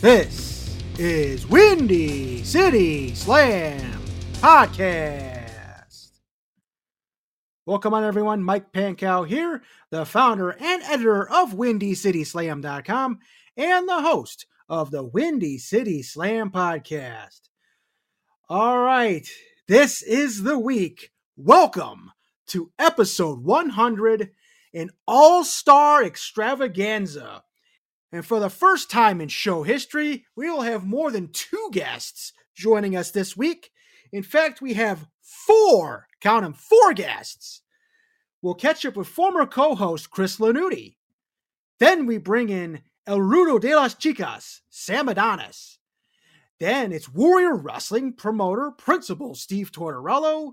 this is Windy City Slam Podcast. Welcome on, everyone. Mike Pankow here, the founder and editor of WindyCitySlam.com and the host of the Windy City Slam Podcast. All right, this is the week. Welcome to episode 100, an all-star extravaganza. And for the first time in show history, we will have more than two guests joining us this week. In fact, we have four, count them, four guests. We'll catch up with former co-host Chris Lanuti. Then we bring in El Rudo de las Chicas, Sam Adonis. Then it's Warrior Wrestling promoter, principal Steve Tortorello.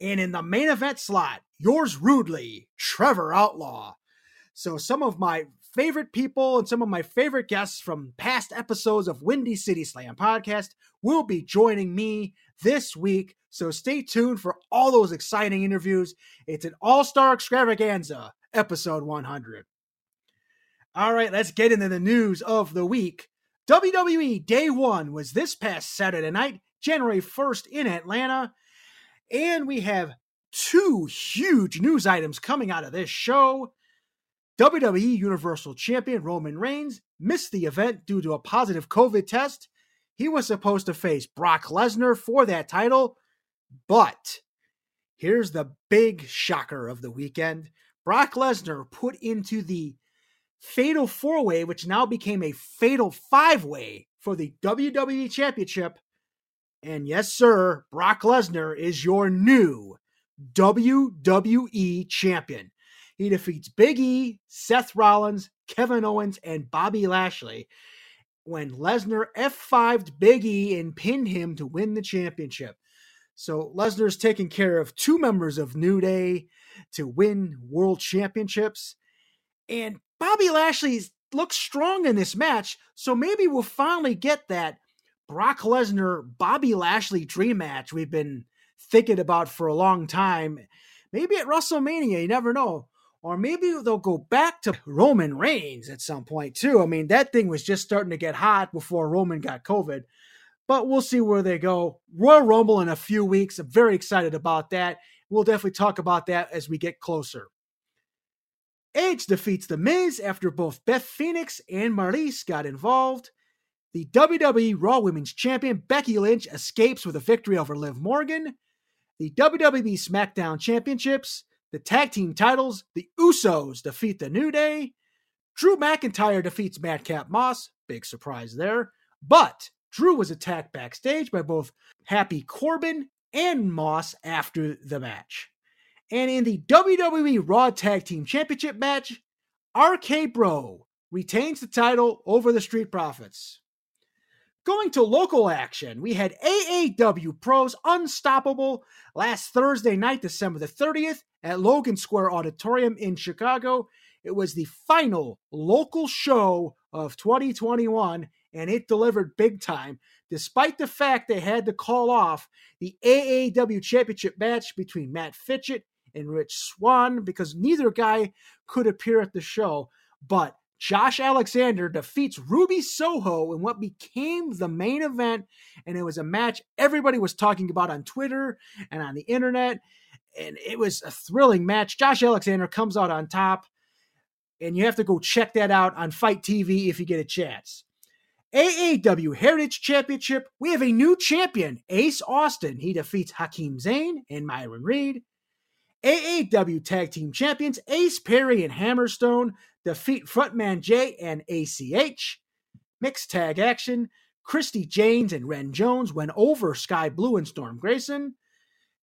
And in the main event slot, yours rudely, Trevor Outlaw. So some of my favorite people and some of my favorite guests from past episodes of Windy City Slam Podcast will be joining me this week. So stay tuned for all those exciting interviews. It's an all-star extravaganza, episode 100. All right, let's get into the news of the week. WWE Day 1 was this past Saturday night, January 1st in Atlanta. And we have two huge news items coming out of this show. WWE Universal Champion Roman Reigns missed the event due to a positive COVID test. He was supposed to face Brock Lesnar for that title, but here's the big shocker of the weekend. Brock Lesnar put into the fatal four-way, which now became a fatal five-way for the WWE Championship. And yes, sir, Brock Lesnar is your new WWE champion. He defeats Big E, Seth Rollins, Kevin Owens, and Bobby Lashley when Lesnar F5'd Big E and pinned him to win the championship. So Lesnar's taking care of two members of New Day to win world championships. And Bobby Lashley looks strong in this match, so maybe we'll finally get that Brock Lesnar, Bobby Lashley dream match we've been thinking about for a long time. Maybe at WrestleMania, you never know. Or maybe they'll go back to Roman Reigns at some point too. I mean, that thing was just starting to get hot before Roman got COVID. But we'll see where they go. Royal Rumble in a few weeks. I'm very excited about that. We'll definitely talk about that as we get closer. Edge defeats The Miz after both Beth Phoenix and Maryse got involved. The WWE Raw Women's Champion Becky Lynch escapes with a victory over Liv Morgan. The WWE SmackDown Championships, the Tag Team titles, the Usos defeat the New Day. Drew McIntyre defeats Madcap Moss. Big surprise there. But Drew was attacked backstage by both Happy Corbin and Moss after the match. And in the WWE Raw Tag Team Championship match, RK Bro retains the title over the Street Profits. Going to local action, we had AAW Pros Unstoppable last Thursday night, December the 30th, at Logan Square Auditorium in Chicago. It was the final local show of 2021, and it delivered big time, despite the fact they had to call off the AAW Championship match between Matt Fitchett and Rich Swann because neither guy could appear at the show, but Josh Alexander defeats Ruby Soho in what became the main event, and it was a match everybody was talking about on Twitter and on the internet, and it was a thrilling match. Josh Alexander comes out on top, and you have to go check that out on Fight TV if you get a chance. AAW Heritage Championship, we have a new champion, Ace Austin. He defeats Hakeem Zayn and Myron Reed. AAW Tag Team Champions Ace Perry and Hammerstone defeat Frontman Jay and ACH. Mixed tag action, Christy Janes and Ren Jones went over Sky Blue and Storm Grayson.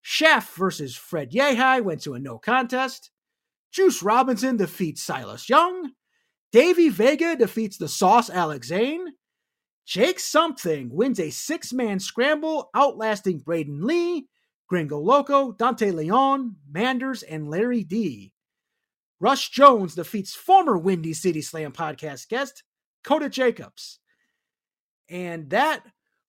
Shaft versus Fred Yehai went to a no contest. Juice Robinson defeats Silas Young. Davey Vega defeats the Sauce Alex Zane. Jake Something wins a six-man scramble, outlasting Braden Lee, Gringo Loco, Dante Leon, Manders, and Larry D. Rush Jones defeats former Windy City Slam podcast guest, Coda Jacobs. And that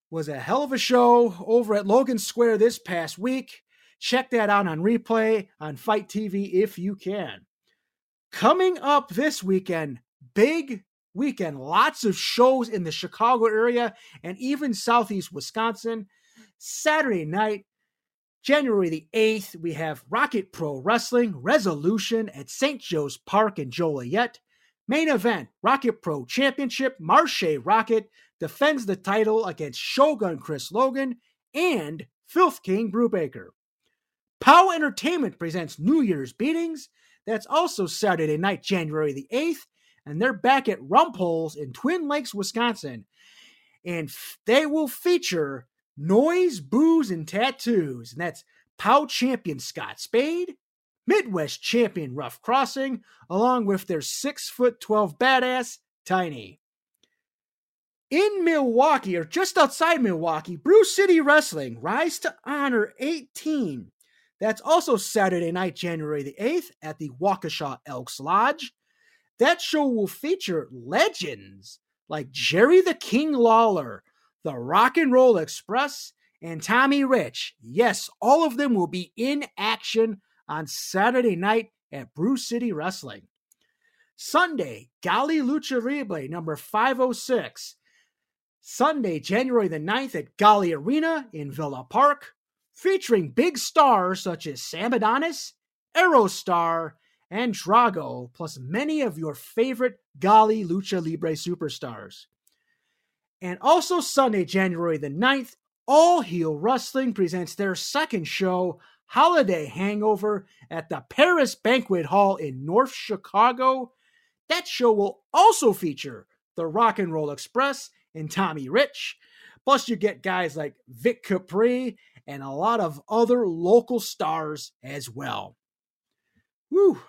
was a hell of a show over at Logan Square this past week. Check that out on replay on Fight TV if you can. Coming up this weekend, big weekend, lots of shows in the Chicago area and even Southeast Wisconsin. Saturday night, January the 8th, we have Rocket Pro Wrestling Resolution at St. Joe's Park in Joliet. Main event, Rocket Pro Championship, Marche Rocket defends the title against Shogun Chris Logan and Filth King Brubaker. POW Entertainment presents New Year's Beatings. That's also Saturday night, January the 8th, and they're back at Rumpholz in Twin Lakes, Wisconsin. And they will feature Noise, Booze, and Tattoos. And that's POW champion Scott Spade, Midwest champion Rough Crossing, along with their 6'12" badass, Tiny. In Milwaukee, or just outside Milwaukee, Brew City Wrestling, Rise to Honor 18. That's also Saturday night, January the 8th, at the Waukesha Elks Lodge. That show will feature legends like Jerry the King Lawler, the Rock and Roll Express, and Tommy Rich. Yes, all of them will be in action on Saturday night at Brew City Wrestling. Sunday, Gali Lucha Libre number 506. Sunday, January the 9th at Gali Arena in Villa Park, featuring big stars such as Sam Adonis, Aerostar, and Drago, plus many of your favorite Gali Lucha Libre superstars. And also Sunday, January the 9th, All Heel Wrestling presents their second show, Holiday Hangover, at the Paris Banquet Hall in North Chicago. That show will also feature the Rock and Roll Express and Tommy Rich. Plus, you get guys like Vic Capri and a lot of other local stars as well. Woo!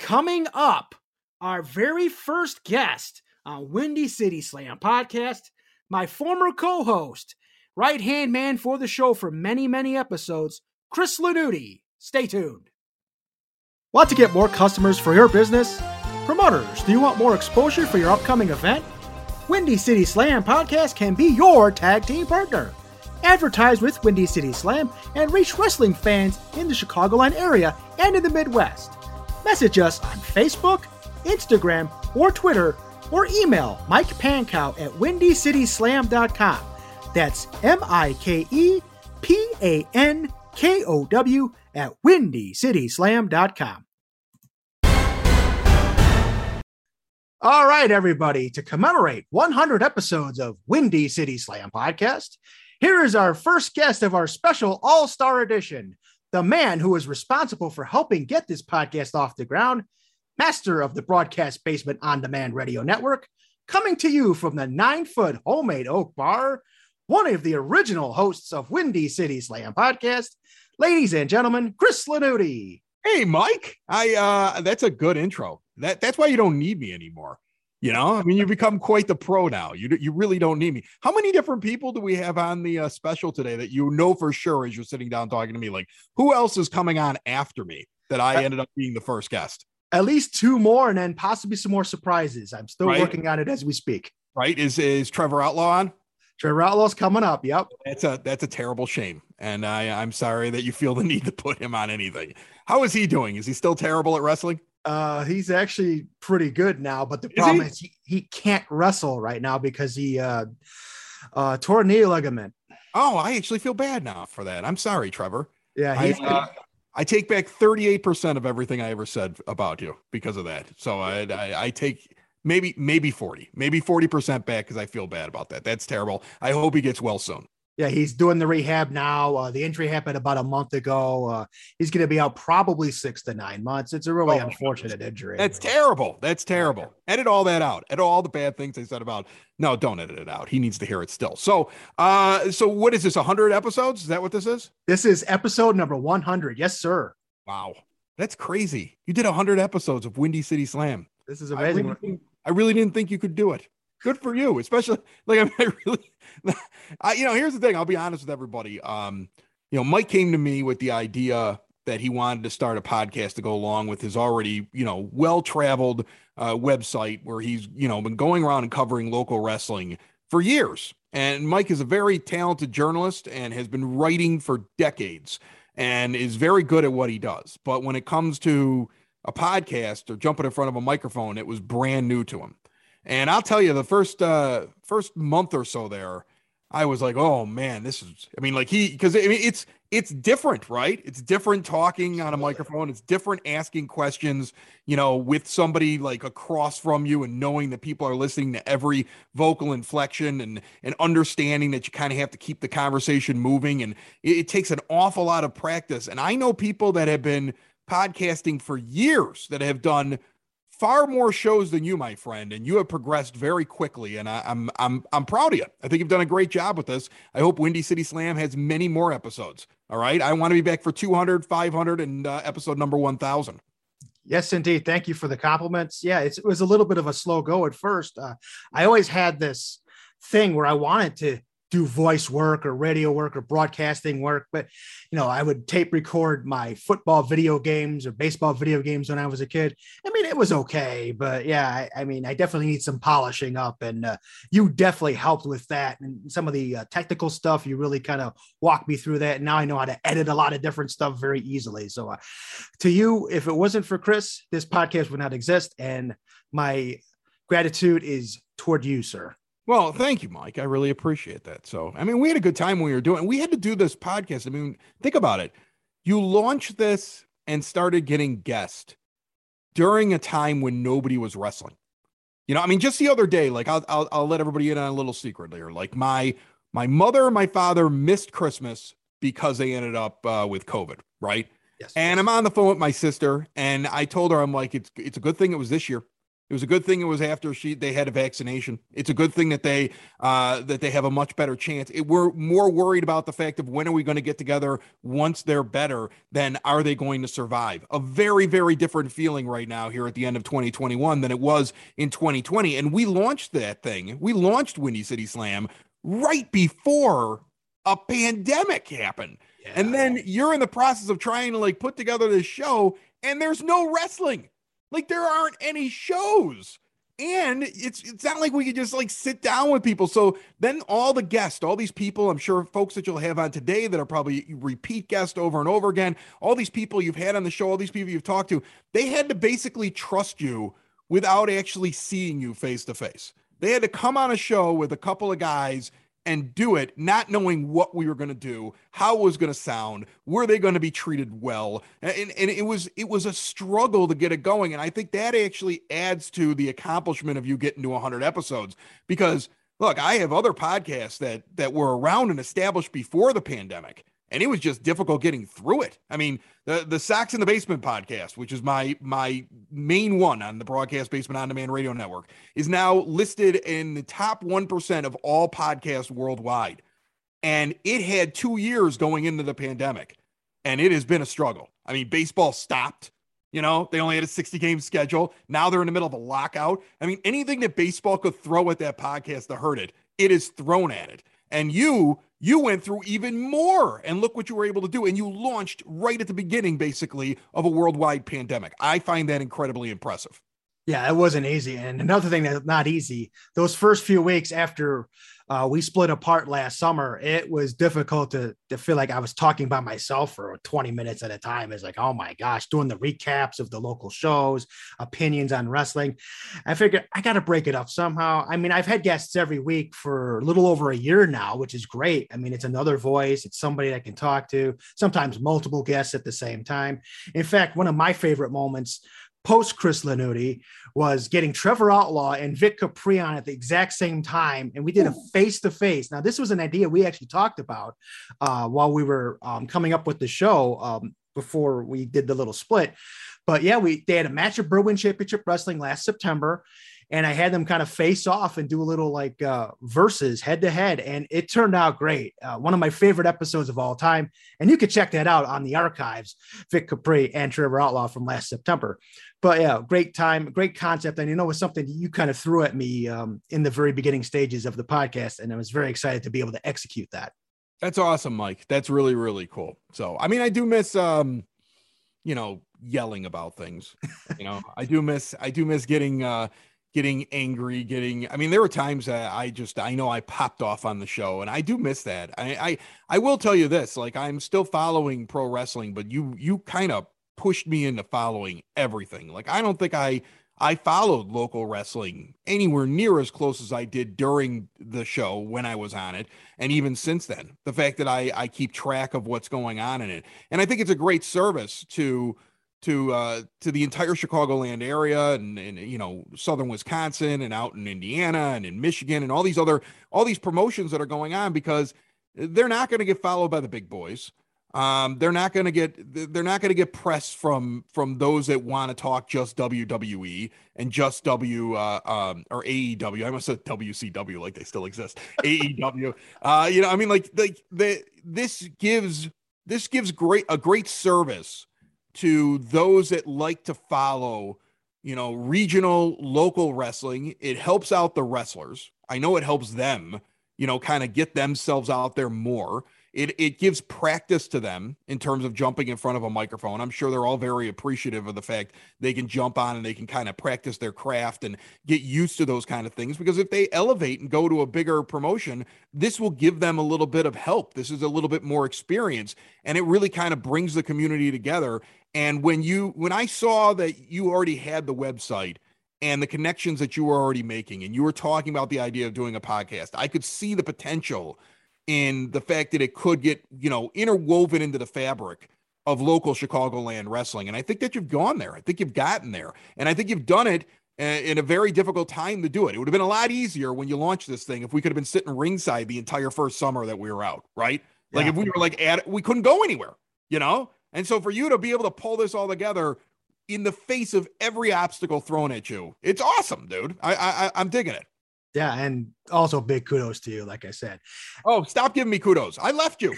Coming up, our very first guest on Windy City Slam Podcast, my former co-host, right-hand man for the show for many, many episodes, Chris Lanuti. Stay tuned. Want to get more customers for your business? Promoters, do you want more exposure for your upcoming event? Windy City Slam Podcast can be your tag team partner. Advertise with Windy City Slam and reach wrestling fans in the Chicagoland area and in the Midwest. Message us on Facebook, Instagram, or Twitter, or email Mike Pankow at WindyCitySlam.com. That's MikePankow at WindyCitySlam.com. All right, everybody, to commemorate 100 episodes of Windy City Slam Podcast, here is our first guest of our special all-star edition, the man who is responsible for helping get this podcast off the ground, master of the Broadcast Basement On Demand Radio Network, coming to you from the 9-foot homemade oak bar, one of the original hosts of Windy City Slam Podcast, ladies and gentlemen, Chris Lanuti. Hey, Mike, that's a good intro. That's why you don't need me anymore. You know, I mean, you become quite the pro now. You really don't need me. How many different people do we have on the special today that you know for sure as you're sitting down talking to me? Like, who else is coming on after me that I ended up being the first guest? At least two more, and then possibly some more surprises. I'm still working on it as we speak. Right? Is Trevor Outlaw on? Trevor Outlaw's coming up. Yep. That's a terrible shame. And I'm sorry that you feel the need to put him on anything. How is he doing? Is he still terrible at wrestling? He's actually pretty good now, but the problem is he can't wrestle right now because he tore a knee ligament. Oh, I actually feel bad now for that. I'm sorry, Trevor. Yeah, I take back 38% of everything I ever said about you because of that. So I take maybe 40% back because I feel bad about that. That's terrible. I hope he gets well soon. Yeah, he's doing the rehab now. The injury happened about a month ago. He's going to be out probably 6 to 9 months. It's a really unfortunate injury. That's terrible. That's terrible. Edit all that out. Edit all the bad things I said about. No, don't edit it out. He needs to hear it still. So, so what is this? 100 episodes? Is that what this is? This is episode number 100. Yes, sir. Wow, that's crazy. You did 100 episodes of Windy City Slam. This is amazing. I really I really didn't think you could do it. Good for you, especially like here's the thing. I'll be honest with everybody. Mike came to me with the idea that he wanted to start a podcast to go along with his already, well-traveled website where he's, been going around and covering local wrestling for years. And Mike is a very talented journalist and has been writing for decades and is very good at what he does. But when it comes to a podcast or jumping in front of a microphone, it was brand new to him. And I'll tell you, the first month or so there, I was like, oh man, it's different, right? It's different talking on a microphone. It's different asking questions, with somebody like across from you and knowing that people are listening to every vocal inflection and understanding that you kind of have to keep the conversation moving. And it takes an awful lot of practice. And I know people that have been podcasting for years that have done far more shows than you, my friend, and you have progressed very quickly, and I'm proud of you. I think you've done a great job with this. I hope Windy City Slam has many more episodes. All right, I want to be back for 200, 500, and episode number 1,000. Yes, indeed. Thank you for the compliments. Yeah, it was a little bit of a slow go at first. I always had this thing where I wanted to do voice work or radio work or broadcasting work. But, I would tape record my football video games or baseball video games when I was a kid. I mean, it was okay, but yeah, I definitely need some polishing up, and you definitely helped with that. And some of the technical stuff, you really kind of walked me through that. And now I know how to edit a lot of different stuff very easily. So to you, if it wasn't for Chris, this podcast would not exist. And my gratitude is toward you, sir. Well, thank you, Mike. I really appreciate that. So, we had a good time when we were doing it. We had to do this podcast. Think about it. You launched this and started getting guests during a time when nobody was wrestling. Just the other day, like I'll let everybody in on a little secret here. Like my mother and my father missed Christmas because they ended up with COVID, right? Yes. And I'm on the phone with my sister, and I told her, I'm like, it's a good thing it was this year. It was a good thing it was after they had a vaccination. It's a good thing that they have a much better chance. We're more worried about the fact of when are we going to get together once they're better than are they going to survive. A very, very different feeling right now here at the end of 2021 than it was in 2020. And we launched that thing. We launched Windy City Slam right before a pandemic happened. Yeah. And then you're in the process of trying to put together this show, and there's no wrestling. There aren't any shows, and it's not like we could just sit down with people. So then all the guests, all these people, I'm sure folks that you'll have on today that are probably repeat guests over and over again, all these people you've had on the show, all these people you've talked to, they had to basically trust you without actually seeing you face to face. They had to come on a show with a couple of guys and do it, not knowing what we were going to do, how it was going to sound, were they going to be treated well? And it was a struggle to get it going. And I think that actually adds to the accomplishment of you getting to 100 episodes, because look, I have other podcasts that were around and established before the pandemic, and it was just difficult getting through it. The Socks in the Basement podcast, which is my main one on the Broadcast Basement On Demand Radio Network, is now listed in the top 1% of all podcasts worldwide. And it had 2 years going into the pandemic, and it has been a struggle. Baseball stopped. They only had a 60-game schedule. Now they're in the middle of a lockout. Anything that baseball could throw at that podcast to hurt it, it is thrown at it. And you went through even more, and look what you were able to do. And you launched right at the beginning, basically, of a worldwide pandemic. I find that incredibly impressive. Yeah, it wasn't easy. And another thing that's not easy, those first few weeks after we split apart last summer, it was difficult to feel like I was talking by myself for 20 minutes at a time. It's like, oh my gosh, doing the recaps of the local shows, opinions on wrestling. I figured I got to break it up somehow. I've had guests every week for a little over a year now, which is great. It's another voice. It's somebody I can talk to, sometimes multiple guests at the same time. In fact, one of my favorite moments post Chris Lanuti was getting Trevor Outlaw and Vic Capri on at the exact same time. And we did a face-to-face. Now, this was an idea we actually talked about while we were coming up with the show before we did the little split. But yeah, they had a match at Berwyn Championship Wrestling last September. And I had them kind of face off and do a little verses head to head. And it turned out great. One of my favorite episodes of all time. And you could check that out on the archives, Vic Capri and Trevor Outlaw from last September. But yeah, great time, great concept. And, you know, it was something you kind of threw at me in the very beginning stages of the podcast. And I was very excited to be able to execute that. That's awesome, Mike. That's really, really cool. So, I mean, I do miss, you know, yelling about things, you know, I do miss getting angry, I mean, there were times that I know I popped off on the show, and I do miss that. I will tell you this, like, I'm still following pro wrestling, but you kind of pushed me into following everything. Like, I don't think I followed local wrestling anywhere near as close as I did during the show when I was on it. And even since then, the fact that I keep track of what's going on in it. And I think it's a great service to the entire Chicagoland area and, you know, Southern Wisconsin and out in Indiana and in Michigan and all these promotions that are going on, because they're not going to get followed by the big boys. They're not going to get press from those that want to talk just WWE and just or AEW. I must have WCW, like they still exist. AEW. You know, I mean, like this gives a great service to those that like to follow, you know, regional local wrestling. It helps out the wrestlers. I know it helps them, you know, kind of get themselves out there more. It gives practice to them in terms of jumping in front of a microphone. I'm sure they're all very appreciative of the fact they can jump on and they can kind of practice their craft and get used to those kind of things, because if they elevate and go to a bigger promotion, this will give them a little bit of help. This is a little bit more experience, and it really kind of brings the community together. And when I saw that you already had the website and the connections that you were already making, and you were talking about the idea of doing a podcast, I could see the potential in the fact that it could get, you know, interwoven into the fabric of local Chicagoland wrestling. And I think that you've gone there. I think you've gotten there. And I think you've done it in a very difficult time to do it. It would have been a lot easier when you launched this thing if we could have been sitting ringside the entire first summer that we were out, right? Like, yeah. If we were we couldn't go anywhere, you know? And so for you to be able to pull this all together in the face of every obstacle thrown at you, it's awesome, dude. I'm digging it. Yeah. And also big kudos to you. Like I said, oh, stop giving me kudos. I left you.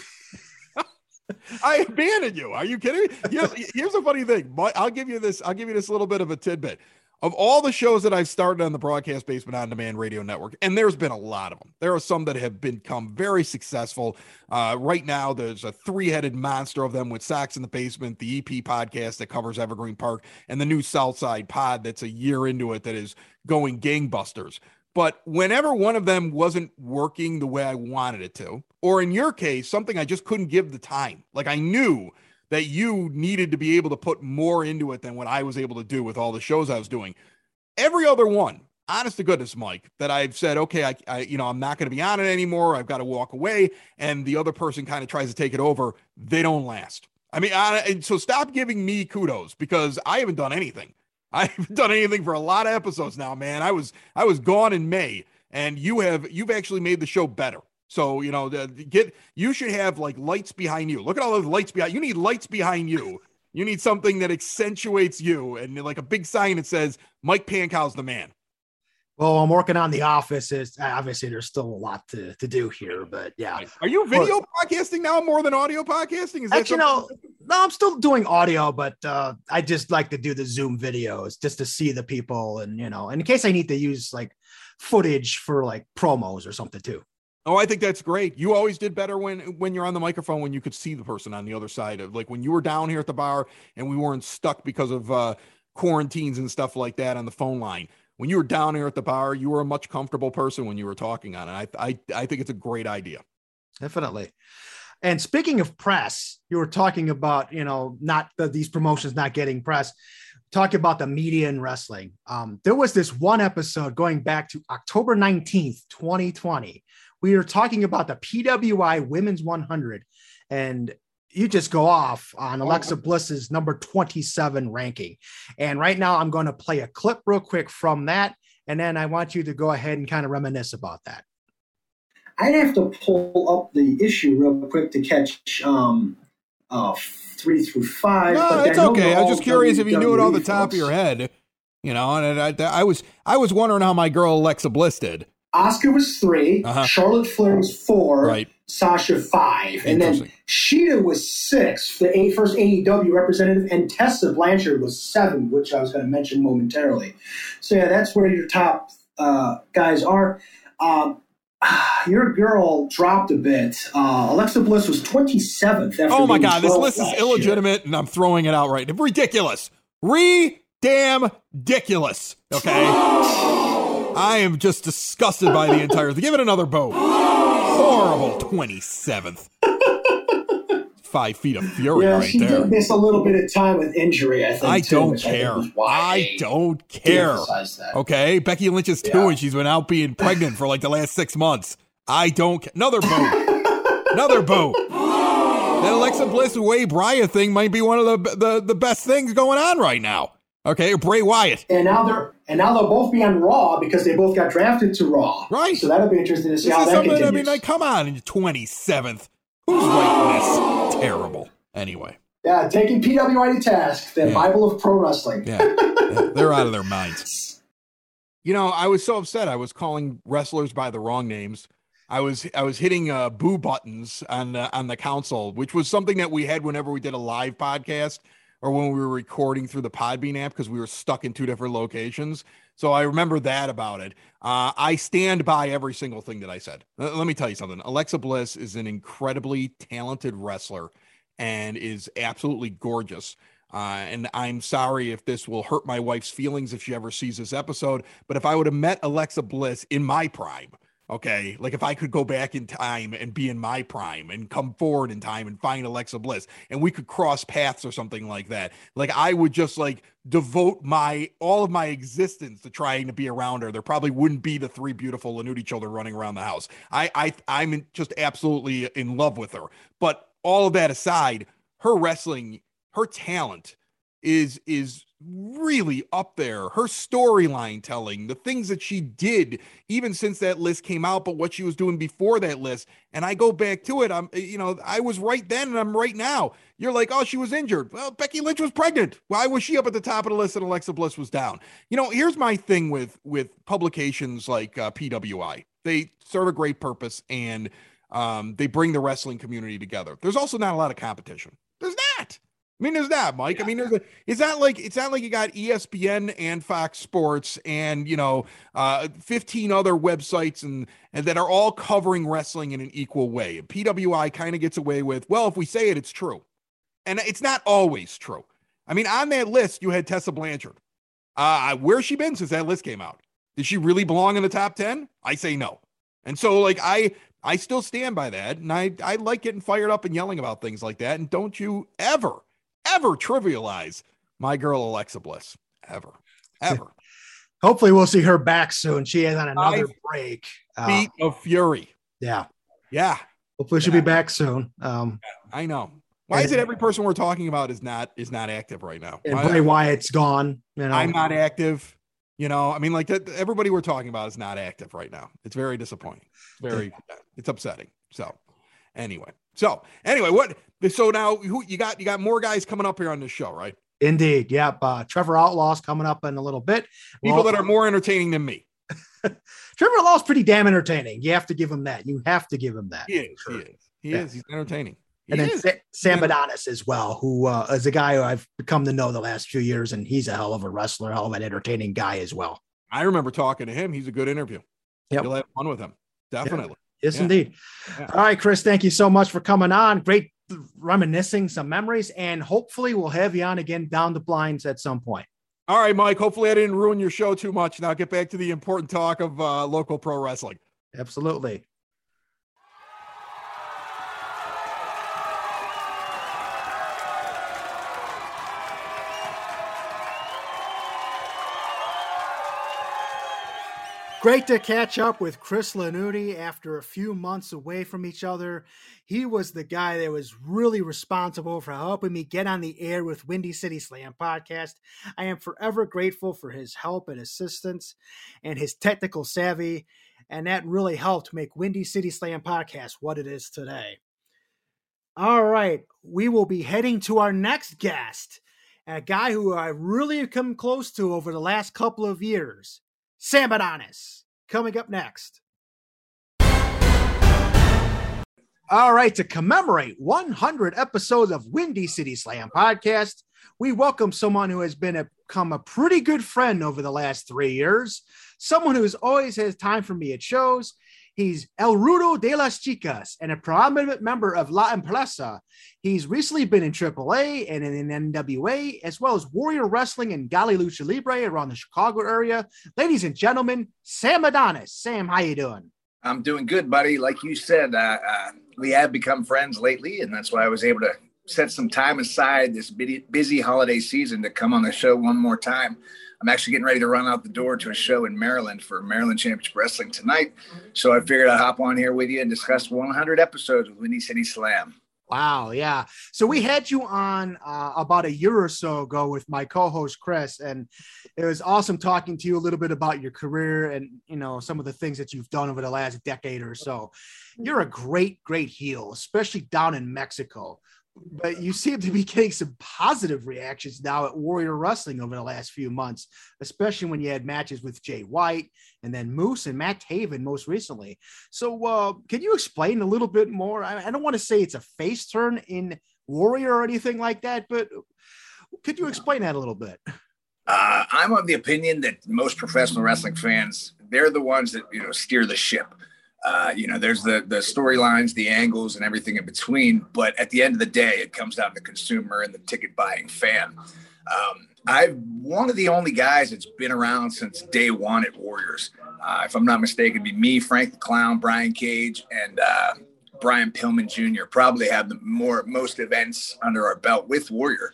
I abandoned you. Are you kidding me? Here's a funny thing, but I'll give you this little bit of a tidbit. Of all the shows that I've started on the Broadcast Basement On Demand Radio Network, and there's been a lot of them. There are some that have become very successful. Right now, there's a three-headed monster of them with Socks in the Basement, the EP podcast that covers Evergreen Park, and the new Southside pod that's a year into it that is going gangbusters. But whenever one of them wasn't working the way I wanted it to, or in your case, something I just couldn't give the time, like I knew that you needed to be able to put more into it than what I was able to do with all the shows I was doing. Every other one, honest to goodness, Mike, that I've said, okay, I'm not going to be on it anymore. I've got to walk away. And the other person kind of tries to take it over. They don't last. I mean, so stop giving me kudos, because I haven't done anything. I haven't done anything for a lot of episodes now, man. I was gone in May, and you've actually made the show better. So, you know, you should have like lights behind you. Look at all those lights behind you. You need lights behind you. You need something that accentuates you, and like a big sign that says Mike Pankow's the man. Well, I'm working on the office. Obviously, there's still a lot to do here, but yeah. Are you video podcasting now more than audio podcasting? Is that actually, no, I'm still doing audio, but I just like to do the Zoom videos just to see the people, and, you know, and in case I need to use like footage for like promos or something too. Oh, I think that's great. You always did better when you're on the microphone, when you could see the person on the other side of, like, when you were down here at the bar and we weren't stuck because of quarantines and stuff like that on the phone line. When you were down here at the bar, you were a much comfortable person when you were talking on it. I think it's a great idea. Definitely. And speaking of press, you were talking about, you know, these promotions not getting press. Talking about the media in wrestling. There was this one episode going back to October 19th, 2020. We were talking about the PWI Women's 100, and you just go off on Alexa Bliss's number 27 ranking. And right now I'm going to play a clip real quick from that. And then I want you to go ahead and kind of reminisce about that. I'd have to pull up the issue real quick to catch 3 through 5. No, but that's okay. I was just curious if you knew it on the top of your head, you know, and I was wondering how my girl Alexa Bliss did. Asuka was 3, Charlotte Flair was 4, Sasha 5, and then Shida was 6, the first AEW representative, and Tessa Blanchard was 7, which I was going to mention momentarily. So yeah, that's where your top guys are. Your girl dropped a bit. Alexa Bliss was 27th. After oh my God, this list is illegitimate, and I'm throwing it out right now. Ridiculous. Re-damn-diculous. Okay. I am just disgusted by the entire thing. Give it another vote. Horrible 27th. 5 feet of fury right there. She did miss a little bit of time with injury, I think. I don't care. Okay? Becky Lynch is 2 and she's been out being pregnant for like the last 6 months. I don't care. Another vote. Another vote. That Alexa Bliss Way Bryant thing might be one of the best things going on right now. Okay, Bray Wyatt. And now they'll both be on Raw because they both got drafted to Raw. Right. So that'll be interesting to see how that continues. I mean, like, come on, 27th. Who's writing this? Terrible. Anyway. Yeah, taking PWI to task, the Bible of pro wrestling. Yeah, they're out of their minds. You know, I was so upset. I was calling wrestlers by the wrong names. I was hitting boo buttons on the console, which was something that we had whenever we did a live podcast or when we were recording through the Podbean app because we were stuck in 2 different locations. So I remember that about it. I stand by every single thing that I said. Let me tell you something. Alexa Bliss is an incredibly talented wrestler and is absolutely gorgeous. And I'm sorry if this will hurt my wife's feelings if she ever sees this episode, but if I would have met Alexa Bliss in my prime, okay, like if I could go back in time and be in my prime and come forward in time and find Alexa Bliss and we could cross paths or something like that, like I would just like devote all of my existence to trying to be around her. There probably wouldn't be the 3 beautiful Lanuti children running around the house. I'm just absolutely in love with her. But all of that aside, her wrestling, her talent is really up there. Her storyline telling, the things that she did even since that list came out, but what she was doing before that list. And I go back to it. I was right then and I'm right now. You're like, oh, she was injured. Well, Becky Lynch was pregnant. Why was she up at the top of the list and Alexa Bliss was down? You know, here's my thing with publications like PWI. They serve a great purpose and they bring the wrestling community together. There's also not a lot of competition. There's not. I mean, there's that, Mike. Yeah. I mean, it's not like you got ESPN and Fox Sports and, 15 other websites and that are all covering wrestling in an equal way. PWI kind of gets away with, well, if we say it, it's true. And it's not always true. I mean, on that list, you had Tessa Blanchard. Where's she been since that list came out? Did she really belong in the top 10? I say no. And so, like, I still stand by that. And I like getting fired up and yelling about things like that. And don't you ever trivialize my girl Alexa Bliss ever. Hopefully we'll see her back soon. She is on another break. Feet of fury. Yeah. Hopefully she'll be back soon. I know. Why is it every person we're talking about is not active right now? And Bray Wyatt's gone. I'm not active. Everybody we're talking about is not active right now. It's very disappointing. It's upsetting. So anyway, now who you got more guys coming up here on this show, right? Indeed. Yep. Trevor Outlaw's coming up in a little bit. People that are more entertaining than me. Trevor Outlaw's pretty damn entertaining. You have to give him that. He is. He's entertaining. Then Sam Adonis as well, who is a guy who I've come to know the last few years, and he's a hell of a wrestler, hell of an entertaining guy as well. I remember talking to him. He's a good interview. Yep. You'll have fun with him. Definitely. Yep. Yes, indeed. Yeah. All right, Chris, thank you so much for coming on. Great reminiscing some memories, and hopefully we'll have you on again down the blinds at some point. All right, Mike, hopefully I didn't ruin your show too much. Now get back to the important talk of local pro wrestling. Absolutely. Great to catch up with Chris Lanuti after a few months away from each other. He was the guy that was really responsible for helping me get on the air with Windy City Slam Podcast. I am forever grateful for his help and assistance and his technical savvy, and that really helped make Windy City Slam Podcast what it is today. All right, we will be heading to our next guest, a guy who I really have come close to over the last couple of years. Sam Adonis, coming up next. All right, to commemorate 100 episodes of Windy City Slam Podcast, we welcome someone who has become a pretty good friend over the last 3 years, someone who's always has time for me at shows. He's El Rudo de las Chicas and a prominent member of La Empresa. He's recently been in AAA and in NWA, as well as Warrior Wrestling and Gali Lucha Libre around the Chicago area. Ladies and gentlemen, Sam Adonis. Sam, how you doing? I'm doing good, buddy. Like you said, we have become friends lately, and that's why I was able to set some time aside this busy holiday season to come on the show one more time. I'm actually getting ready to run out the door to a show in Maryland for Maryland Championship Wrestling tonight. So I figured I'd hop on here with you and discuss 100 episodes of Windy City Slam. Wow. Yeah. So we had you on about a year or so ago with my co-host, Chris, and it was awesome talking to you a little bit about your career and, you know, some of the things that you've done over the last decade or so. You're a great, great heel, especially down in Mexico. But you seem to be getting some positive reactions now at Warrior Wrestling over the last few months, especially when you had matches with Jay White and then Moose and Matt Taven most recently. So can you explain a little bit more? I don't want to say it's a face turn in Warrior or anything like that, but could you explain that a little bit? I'm of the opinion that most professional wrestling fans, they're the ones that, you know, steer the ship. There's the storylines, the angles, and everything in between. But at the end of the day, it comes down to the consumer and the ticket-buying fan. I'm one of the only guys that's been around since day one at Warriors. If I'm not mistaken, it'd be me, Frank the Clown, Brian Cage, and Brian Pillman Jr. probably have the most events under our belt with Warrior.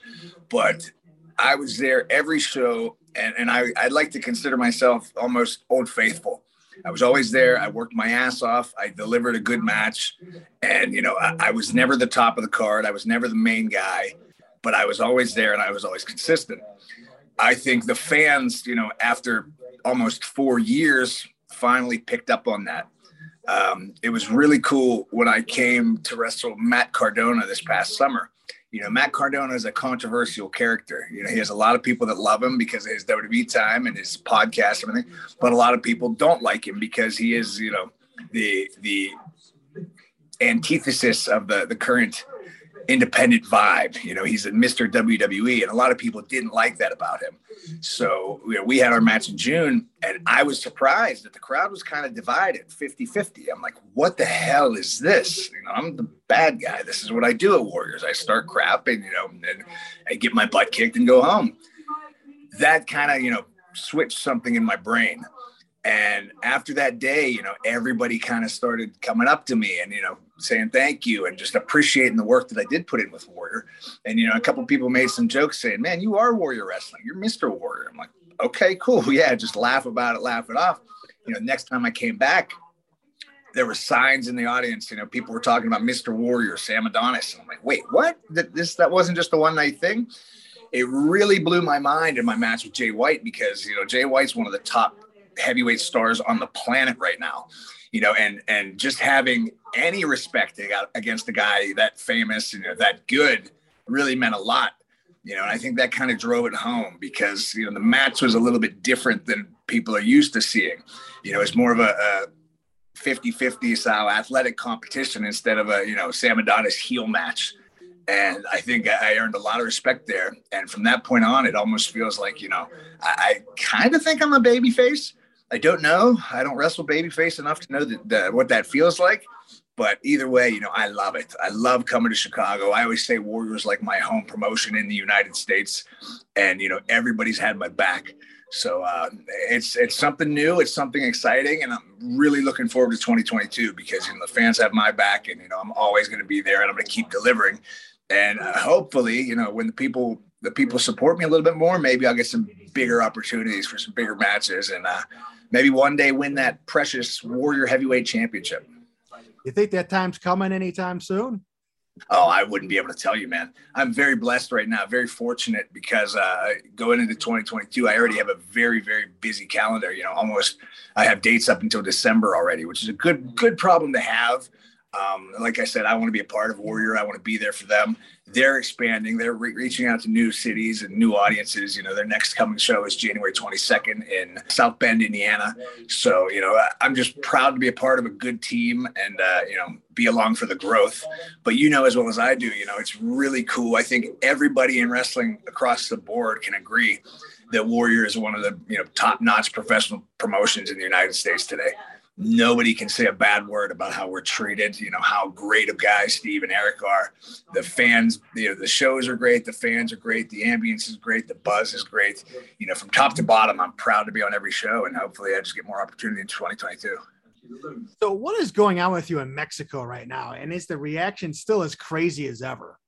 But I was there every show, and I'd like to consider myself almost Old Faithful. I was always there. I worked my ass off. I delivered a good match. And, you know, I was never the top of the card. I was never the main guy, but I was always there and I was always consistent. I think the fans, you know, after almost 4 years, finally picked up on that. It was really cool when I came to wrestle Matt Cardona this past summer. You know, Matt Cardona is a controversial character. You know, he has a lot of people that love him because of his WWE time and his podcast and everything, but a lot of people don't like him because he is, you know, the antithesis of the current independent vibe. You know, he's a Mr. WWE, and a lot of people didn't like that about him. So, you know, we had our match in June, and I was surprised that the crowd was kind of divided, 50-50. I'm like, what the hell is this? You know, I'm the bad guy. This is what I do at Warriors. I start crap and, you know, and I get my butt kicked and go home. That kind of, you know, switched something in my brain. And after that day, you know, everybody kind of started coming up to me and, you know, saying thank you and just appreciating the work that I did put in with Warrior. And, you know, a couple of people made some jokes saying, man, you are Warrior Wrestling. You're Mr. Warrior. I'm like, okay, cool. Yeah, just laugh about it, laugh it off. You know, next time I came back, there were signs in the audience, you know, people were talking about Mr. Warrior, Sam Adonis. And I'm like, wait, what? That wasn't just a one night thing. It really blew my mind in my match with Jay White because, you know, Jay White's one of the top heavyweight stars on the planet right now, you know, and just having any respect against a guy that famous, you know, that good really meant a lot, you know, and I think that kind of drove it home because, you know, the match was a little bit different than people are used to seeing, you know, it's more of a 50-50 style athletic competition instead of a, you know, Sam Adonis heel match. And I think I earned a lot of respect there. And from that point on, it almost feels like, you know, I kind of think I'm a babyface. I don't know. I don't wrestle babyface enough to know what that feels like. But either way, you know, I love it. I love coming to Chicago. I always say Warriors like my home promotion in the United States. And, you know, everybody's had my back. So it's something new. It's something exciting. And I'm really looking forward to 2022 because, you know, the fans have my back and, you know, I'm always going to be there and I'm going to keep delivering. And hopefully, you know, when the people support me a little bit more, maybe I'll get some bigger opportunities for some bigger matches and maybe one day win that precious Warrior Heavyweight Championship. You think that time's coming anytime soon? Oh, I wouldn't be able to tell you, man. I'm very blessed right now, very fortunate because going into 2022, I already have a very, very busy calendar. You know, almost I have dates up until December already, which is a good problem to have. Like I said, I want to be a part of Warrior. I want to be there for them. They're expanding. They're reaching out to new cities and new audiences. You know, their next coming show is January 22nd in South Bend, Indiana. So, you know, I'm just proud to be a part of a good team and, you know, be along for the growth. But, you know, as well as I do, you know, it's really cool. I think everybody in wrestling across the board can agree that Warrior is one of the, you know, top-notch professional promotions in the United States today. Nobody can say a bad word about how we're treated, you know, how great of guys Steve and Eric are. The fans, you know, the shows are great. The fans are great. The ambience is great. The buzz is great. You know, from top to bottom, I'm proud to be on every show, and hopefully I just get more opportunity in 2022. So what is going on with you in Mexico right now? And is the reaction still as crazy as ever?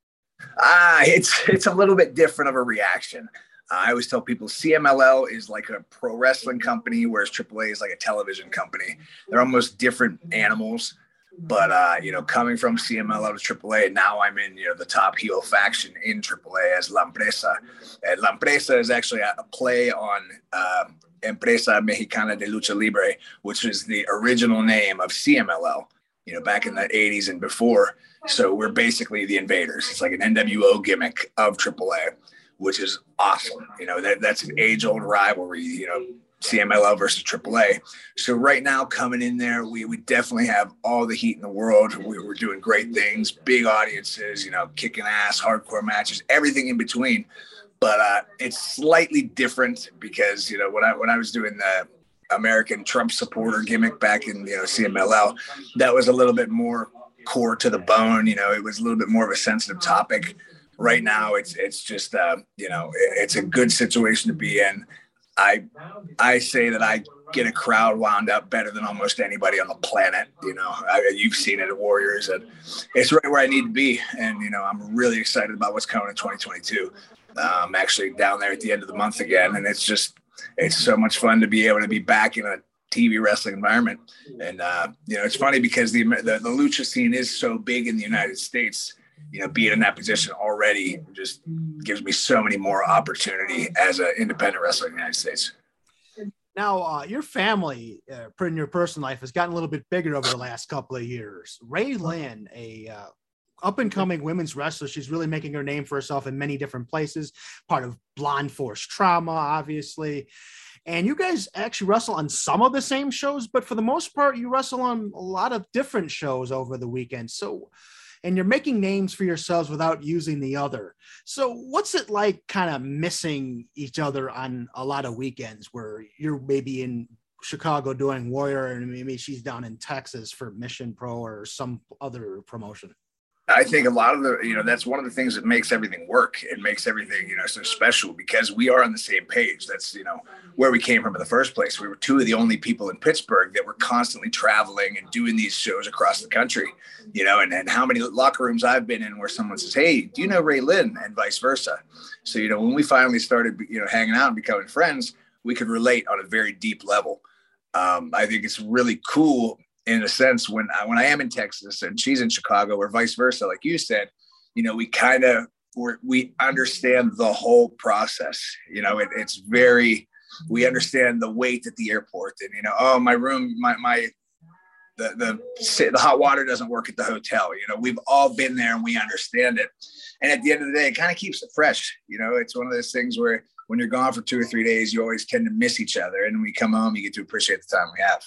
It's a little bit different of a reaction. I always tell people CMLL is like a pro wrestling company, whereas AAA is like a television company. They're almost different animals. But, you know, coming from CMLL to AAA, now I'm in, you know, the top heel faction in AAA as La Empresa. And La Empresa is actually a play on Empresa Mexicana de Lucha Libre, which is the original name of CMLL, you know, back in the 80s and before. So we're basically the Invaders. It's like an NWO gimmick of AAA, which is awesome. You know, that's an age-old rivalry, you know, CMLL versus AAA. So right now coming in there, we definitely have all the heat in the world. We're doing great things, big audiences, you know, kicking ass, hardcore matches, everything in between. But it's slightly different because, you know, when I was doing the American Trump supporter gimmick back in, you know, CMLL, that was a little bit more core to the bone. You know, it was a little bit more of a sensitive topic. Right now, it's just, you know, it's a good situation to be in. I say that I get a crowd wound up better than almost anybody on the planet. You know, you've seen it at Warriors, and it's right where I need to be. And, you know, I'm really excited about what's coming in 2022. I'm actually down there at the end of the month again. And it's just, it's so much fun to be able to be back in a TV wrestling environment. And, you know, it's funny because the lucha scene is so big in the United States. You know, being in that position already just gives me so many more opportunity as an independent wrestler in the United States. Now, your family, in your personal life, has gotten a little bit bigger over the last couple of years. Ray Lynn, a up-and-coming women's wrestler, she's really making her name for herself in many different places, part of Blonde Force Trauma, obviously. And you guys actually wrestle on some of the same shows, but for the most part, you wrestle on a lot of different shows over the weekend. So, and you're making names for yourselves without using the other. So what's it like kind of missing each other on a lot of weekends where you're maybe in Chicago doing Warrior and maybe she's down in Texas for Mission Pro or some other promotion? I think a lot of the, you know, that's one of the things that makes everything work. It makes everything, you know, so special because we are on the same page. That's, you know, where we came from in the first place. We were two of the only people in Pittsburgh that were constantly traveling and doing these shows across the country, you know, and how many locker rooms I've been in where someone says, hey, do you know Ray Lynn, and vice versa. So, you know, when we finally started, you know, hanging out and becoming friends, we could relate on a very deep level. I think it's really cool in a sense, when I am in Texas and she's in Chicago or vice versa, like you said, you know, we understand the whole process. You know, we understand the wait at the airport and, you know, oh, my room, the hot water doesn't work at the hotel. You know, we've all been there and we understand it. And at the end of the day, it kind of keeps it fresh. You know, it's one of those things where when you're gone for 2 or 3 days, you always tend to miss each other. And when we come home, you get to appreciate the time we have.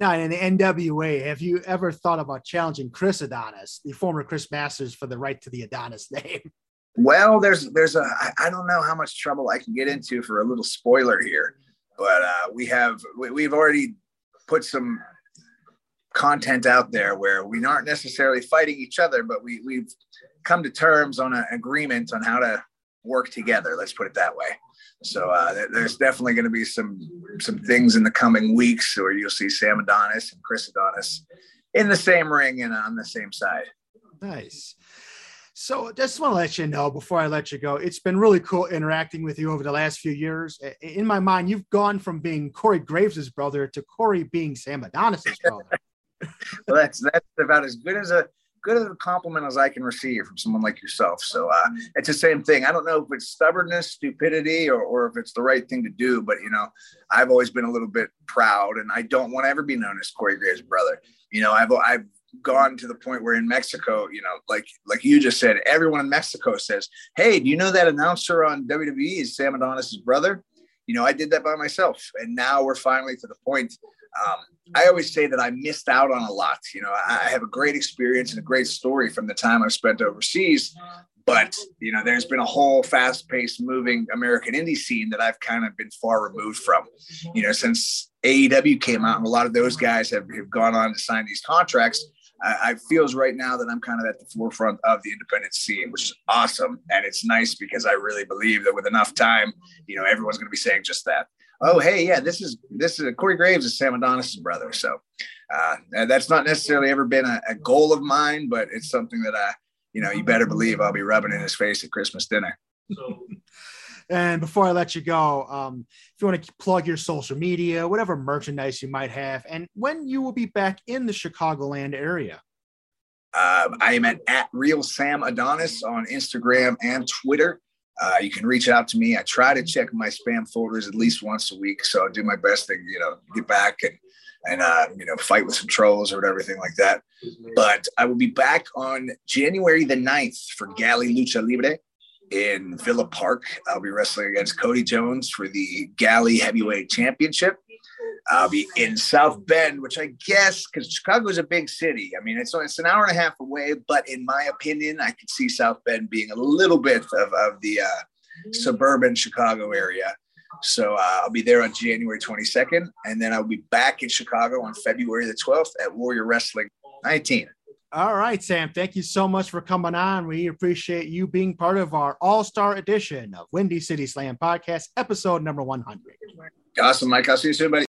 Now, in the NWA, have you ever thought about challenging Chris Adonis, the former Chris Masters, for the right to the Adonis name? Well, I don't know how much trouble I can get into for a little spoiler here, but we've already put some content out there where we aren't necessarily fighting each other, but we've come to terms on an agreement on how to work together. Let's put it that way. So there's definitely going to be some things in the coming weeks where you'll see Sam Adonis and Chris Adonis in the same ring and on the same side. Nice. So just want to let you know before I let you go, it's been really cool interacting with you over the last few years. In my mind, you've gone from being Corey Graves' brother to Corey being Sam Adonis' brother. Well, that's about as good as a compliment as I can receive from someone like yourself. So it's the same thing. I don't know if it's stubbornness, stupidity, or if it's the right thing to do, but you know, I've always been a little bit proud and I don't want to ever be known as Corey Graves' brother. You know, I've gone to the point where in Mexico, you know, like you just said, everyone in Mexico says, hey, do you know that announcer on WWE is Sam Adonis' brother? You know, I did that by myself. And now we're finally to the point. I always say that I missed out on a lot. You know, I have a great experience and a great story from the time I've spent overseas. But, you know, there's been a whole fast paced moving American indie scene that I've kind of been far removed from, you know, since AEW came out. And a lot of those guys have gone on to sign these contracts. I feels right now that I'm kind of at the forefront of the independent scene, which is awesome. And it's nice because I really believe that with enough time, you know, everyone's going to be saying just that. Oh, hey, yeah, this is Corey Graves is Sam Adonis' brother. So that's not necessarily ever been a goal of mine, but it's something that I, you know, you better believe I'll be rubbing in his face at Christmas dinner. And before I let you go, if you want to plug your social media, whatever merchandise you might have, and when you will be back in the Chicagoland area. I am at Real Sam Adonis on Instagram and Twitter. You can reach out to me. I try to check my spam folders at least once a week. So I'll do my best to, you know, get back and you know, fight with some trolls or everything like that. But I will be back on January the 9th for Galley Lucha Libre in Villa Park. I'll be wrestling against Cody Jones for the Galley Heavyweight Championship. I'll be in South Bend, which I guess, because Chicago is a big city. I mean, it's an hour and a half away, but in my opinion, I could see South Bend being a little bit of the suburban Chicago area. So I'll be there on January 22nd, and then I'll be back in Chicago on February the 12th at Warrior Wrestling 19. All right, Sam, thank you so much for coming on. We appreciate you being part of our all-star edition of Windy City Slam Podcast, episode number 100. Awesome, Mike. I'll see you soon, buddy.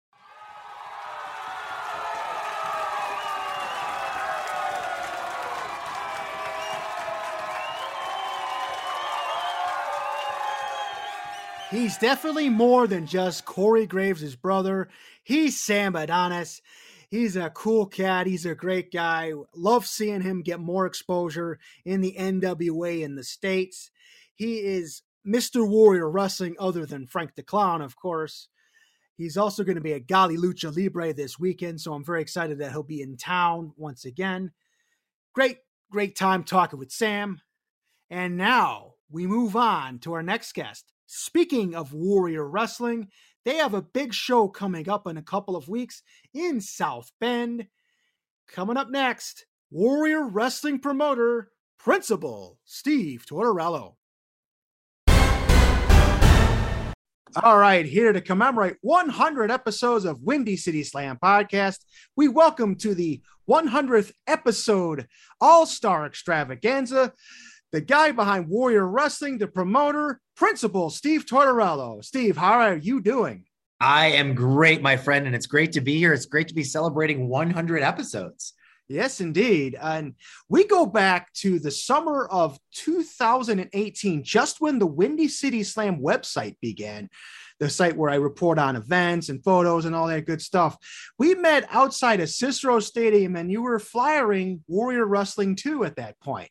He's definitely more than just Corey Graves' brother. He's Sam Adonis. He's a cool cat. He's a great guy. Love seeing him get more exposure in the NWA in the States. He is Mr. Warrior Wrestling, other than Frank the Clown, of course. He's also going to be at Galley Lucha Libre this weekend, so I'm very excited that he'll be in town once again. Great, great time talking with Sam. And now we move on to our next guest. Speaking of Warrior Wrestling, they have a big show coming up in a couple of weeks in South Bend. Coming up next, Warrior Wrestling promoter, Principal Steve Tortorello. All right, here to commemorate 100 episodes of Windy City Slam Podcast, we welcome to the 100th episode All-Star Extravaganza, the guy behind Warrior Wrestling, the promoter, Principal Steve Tortorello. Steve, how are you doing? I am great, my friend, and it's great to be here. It's great to be celebrating 100 episodes. Yes, indeed. And we go back to the summer of 2018, just when the Windy City Slam website began, the site where I report on events and photos and all that good stuff. We met outside of Cicero Stadium, and you were flyering Warrior Wrestling 2 at that point.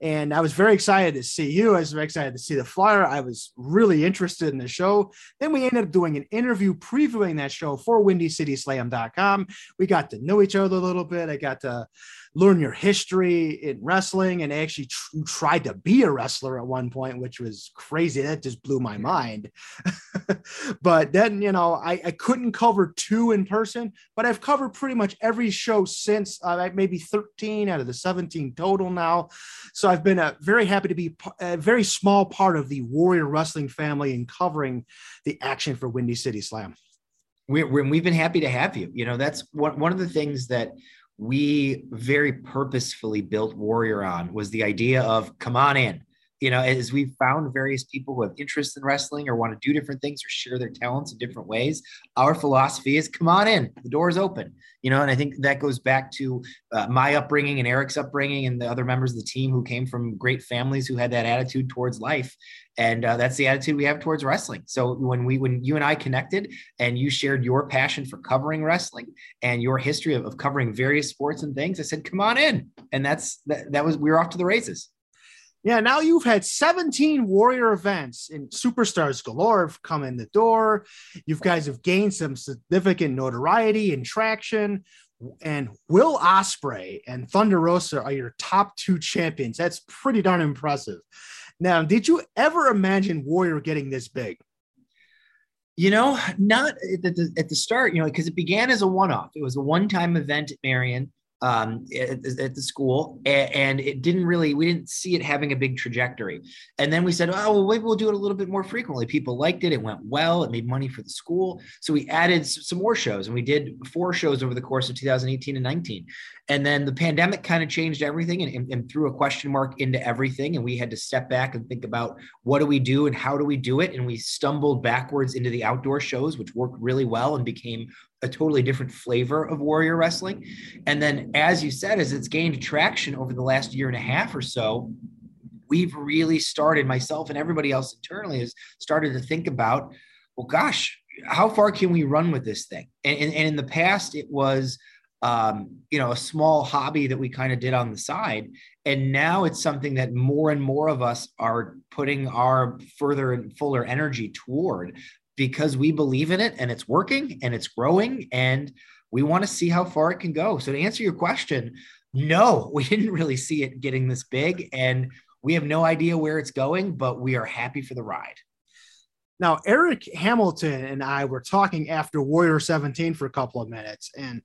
And I was very excited to see you. I was very excited to see the flyer. I was really interested in the show. Then we ended up doing an interview previewing that show for WindyCitySlam.com. We got to know each other a little bit. I got to learn your history in wrestling, and actually tried to be a wrestler at one point, which was crazy. That just blew my mind. But then, you know, I couldn't cover 2 in person, but I've covered pretty much every show since, maybe 13 out of the 17 total now. So I've been very happy to be a very small part of the Warrior Wrestling family and covering the action for Windy City Slam. We've been happy to have you. You know, that's one of the things that we very purposefully built Warrior on, was the idea of come on in. You know, as we've found various people who have interest in wrestling or want to do different things or share their talents in different ways, our philosophy is come on in, the door's open, you know, and I think that goes back to my upbringing and Eric's upbringing and the other members of the team who came from great families who had that attitude towards life. And that's the attitude we have towards wrestling. So when you and I connected and you shared your passion for covering wrestling and your history of covering various sports and things, I said, come on in. And we were off to the races. Yeah. Now you've had 17 Warrior events and superstars galore have come in the door. You guys have gained some significant notoriety and traction. and Will Ospreay and Thunder Rosa are your top two champions. That's pretty darn impressive. Now, did you ever imagine Warrior getting this big? You know, not at the start, you know, because it began as a one-off. It was a one-time event at Marion, at the school, and it didn't really, we didn't see it having a big trajectory. And then we said, oh, well, maybe we'll do it a little bit more frequently. People liked it. It went well. It made money for the school. So we added some more shows, and we did 4 shows over the course of 2018 and 19. And then the pandemic kind of changed everything and threw a question mark into everything. And we had to step back and think about what do we do and how do we do it? And we stumbled backwards into the outdoor shows, which worked really well and became a totally different flavor of Warrior Wrestling. And then, as you said, as it's gained traction over the last year and a half or so, we've really started, myself and everybody else internally has started to think about, well, gosh, how far can we run with this thing? And in the past, it was, you know, a small hobby that we kind of did on the side. And now it's something that more and more of us are putting our further and fuller energy toward, because we believe in it and it's working and it's growing and we want to see how far it can go. So to answer your question, no, we didn't really see it getting this big and we have no idea where it's going, but we are happy for the ride. Now, Eric Hamilton and I were talking after Warrior 17 for a couple of minutes, and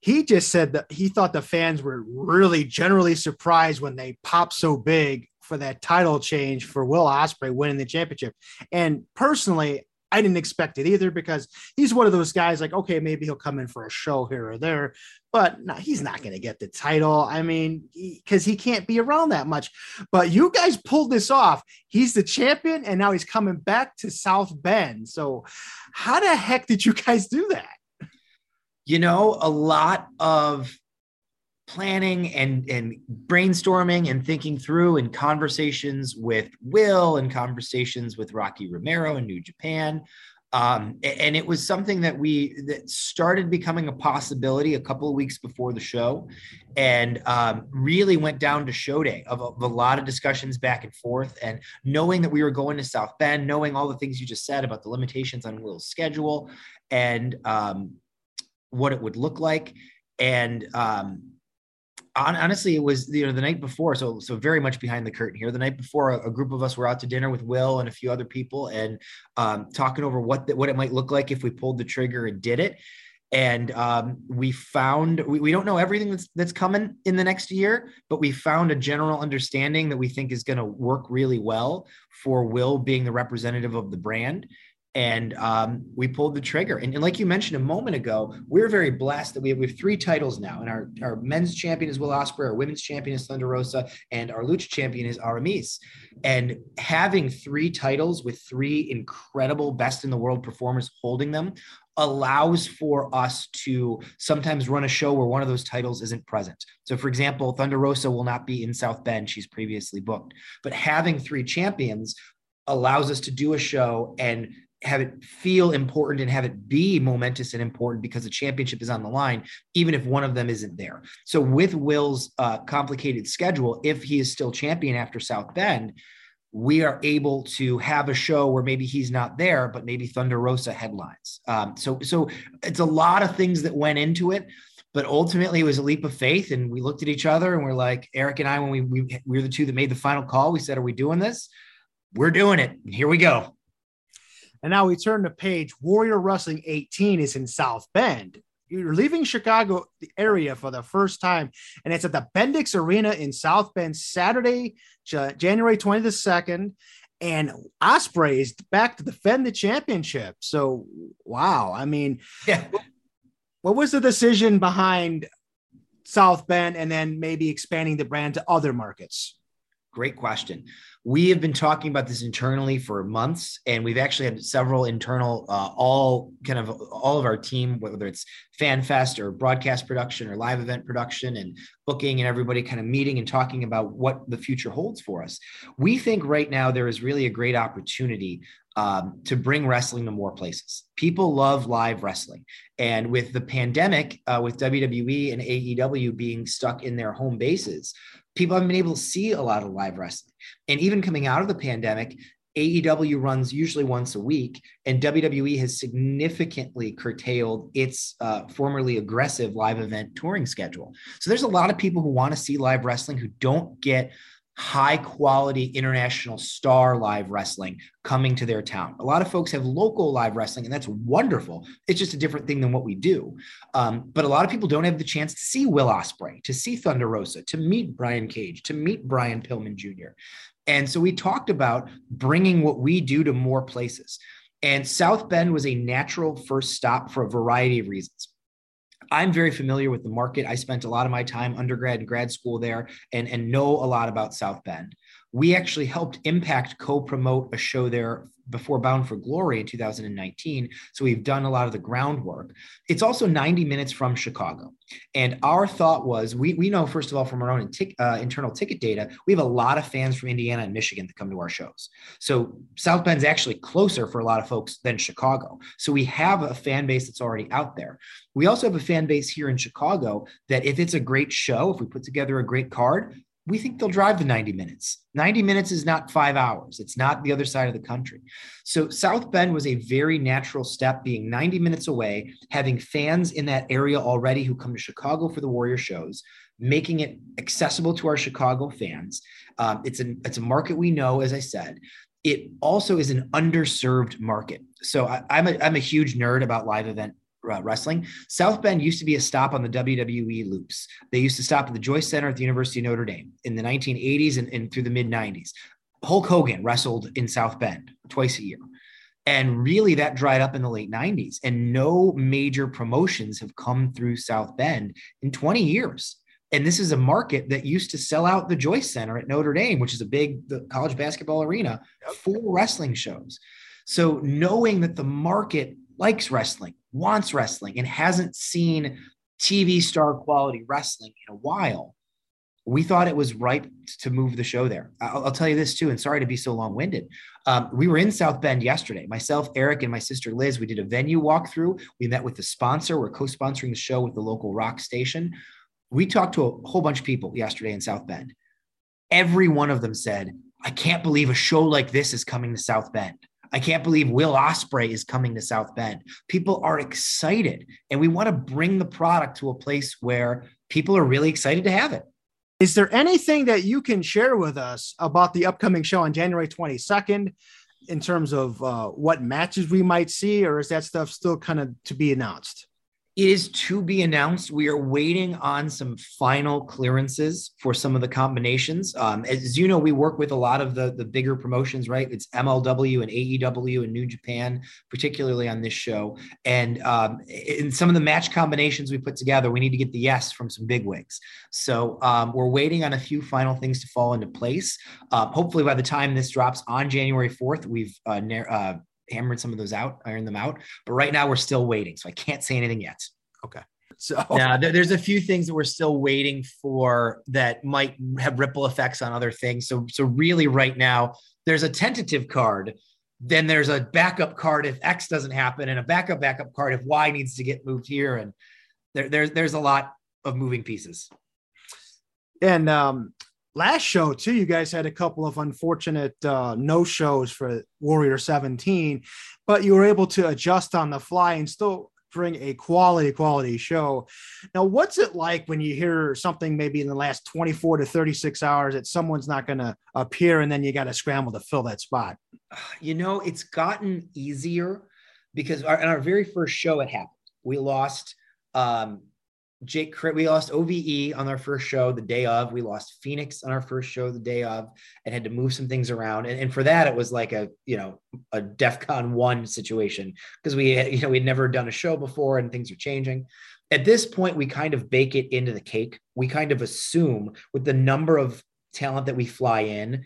he just said that he thought the fans were really generally surprised when they popped so big for that title change for Will Ospreay winning the championship. And personally, I didn't expect it either, because he's one of those guys like, okay, maybe he'll come in for a show here or there, but no, he's not going to get the title. I mean, because he can't be around that much, but you guys pulled this off. He's the champion and now he's coming back to South Bend. So how the heck did you guys do that? You know, a lot of planning and brainstorming and thinking through, and conversations with Will and conversations with Rocky Romero in New Japan. And it was something that that started becoming a possibility a couple of weeks before the show, and really went down to show day of a lot of discussions back and forth, and knowing that we were going to South Bend, knowing all the things you just said about the limitations on Will's schedule and what it would look like. And honestly, it was, you know, the night before, so very much behind the curtain here. The night before, a group of us were out to dinner with Will and a few other people, and talking over what it might look like if we pulled the trigger and did it. And we found, we don't know everything that's coming in the next year, but we found a general understanding that we think is going to work really well for Will being the representative of the brand. And we pulled the trigger. And like you mentioned a moment ago, we're very blessed that we have 3 titles now. And our men's champion is Will Ospreay, our women's champion is Thunder Rosa, and our lucha champion is Aramis. And having 3 titles with 3 incredible best in the world performers holding them allows for us to sometimes run a show where one of those titles isn't present. So for example, Thunder Rosa will not be in South Bend. She's previously booked. But having 3 champions allows us to do a show and have it feel important and have it be momentous and important, because the championship is on the line, even if one of them isn't there. So with Will's complicated schedule, if he is still champion after South Bend, we are able to have a show where maybe he's not there, but maybe Thunder Rosa headlines. So it's a lot of things that went into it, but ultimately it was a leap of faith. And we looked at each other and we're like, Eric and I, when we were the two that made the final call, we said, are we doing this? We're doing it. And here we go. And now we turn the page. Warrior Wrestling 18 is in South Bend. You're leaving Chicago area for the first time, and it's at the Bendix Arena in South Bend, Saturday, January 22nd. And Ospreay is back to defend the championship. So, wow. I mean, yeah. What was the decision behind South Bend and then maybe expanding the brand to other markets? Great question. We have been talking about this internally for months, and we've actually had several internal, all of our team, whether it's Fan Fest or broadcast production or live event production and booking, and everybody kind of meeting and talking about what the future holds for us. We think right now there is really a great opportunity to bring wrestling to more places. People love live wrestling. And with the pandemic, with WWE and AEW being stuck in their home bases, people haven't been able to see a lot of live wrestling. And even coming out of the pandemic, AEW runs usually once a week, and WWE has significantly curtailed its formerly aggressive live event touring schedule. So there's a lot of people who want to see live wrestling who don't get high quality international star live wrestling coming to their town. A lot of folks have local live wrestling, and that's wonderful. It's just a different thing than what we do. But a lot of people don't have the chance to see Will Ospreay, to see Thunder Rosa, to meet Brian Cage, to meet Brian Pillman Jr. And so we talked about bringing what we do to more places. And South Bend was a natural first stop for a variety of reasons. I'm very familiar with the market. I spent a lot of my time undergrad and grad school there, and know a lot about South Bend. We actually helped Impact co-promote a show there before Bound for Glory in 2019. So we've done a lot of the groundwork. It's also 90 minutes from Chicago. And our thought was, we know, first of all, from our own internal ticket data, we have a lot of fans from Indiana and Michigan that come to our shows. So South Bend's actually closer for a lot of folks than Chicago. So we have a fan base that's already out there. We also have a fan base here in Chicago that if it's a great show, if we put together a great card, we think they'll drive the 90 minutes. 90 minutes is not 5 hours. It's not the other side of the country. So South Bend was a very natural step, being 90 minutes away, having fans in that area already who come to Chicago for the Warrior shows, making it accessible to our Chicago fans. It's a market we know, as I said. It also is an underserved market. So I'm a huge nerd about live event wrestling. South Bend used to be a stop on the WWE loops. They used to stop at the Joyce Center at the University of Notre Dame in the 1980s and through the mid 90s. Hulk Hogan wrestled in South Bend twice a year. And really that dried up in the late 90s, and no major promotions have come through South Bend in 20 years. And this is a market that used to sell out the Joyce Center at Notre Dame, which is the college basketball arena, for wrestling shows. So knowing that the market likes wrestling, wants wrestling, and hasn't seen TV star quality wrestling in a while, we thought it was ripe to move the show there. I'll tell you this too, and sorry to be so long-winded. We were in South Bend yesterday. Myself, Eric, and my sister Liz, we did a venue walkthrough. We met with the sponsor. We're co-sponsoring the show with the local rock station. We talked to a whole bunch of people yesterday in South Bend. Every one of them said, I can't believe a show like this is coming to South Bend. I can't believe Will Ospreay is coming to South Bend. People are excited, and we want to bring the product to a place where people are really excited to have it. Is there anything that you can share with us about the upcoming show on January 22nd in terms of what matches we might see, or is that stuff still kind of to be announced? It is to be announced. We are waiting on some final clearances for some of the combinations. As you know, we work with a lot of the bigger promotions, right? It's MLW and AEW and New Japan, particularly on this show. And in some of the match combinations we put together, we need to get the yes from some bigwigs. So we're waiting on a few final things to fall into place. Hopefully by the time this drops on January 4th, we've hammered some of those out, ironed them out. But right now we're still waiting. So I can't say anything yet. Okay. So now there's a few things that we're still waiting for that might have ripple effects on other things. So really right now there's a tentative card. Then there's a backup card if X doesn't happen, and a backup card if Y needs to get moved here. And there's a lot of moving pieces. And last show too, you guys had a couple of unfortunate no shows for Warrior 17, but you were able to adjust on the fly and still bring a quality show. Now, what's it like when you hear something maybe in the last 24 to 36 hours that someone's not going to appear, and then you got to scramble to fill that spot? You know, it's gotten easier because in our very first show, it happened. We lost we lost OVE on our first show the day of. We lost Phoenix on our first show the day of, and had to move some things around. And for that, it was like a DEFCON 1 situation, because we'd never done a show before and things are changing. At this point, we kind of bake it into the cake. We kind of assume with the number of talent that we fly in,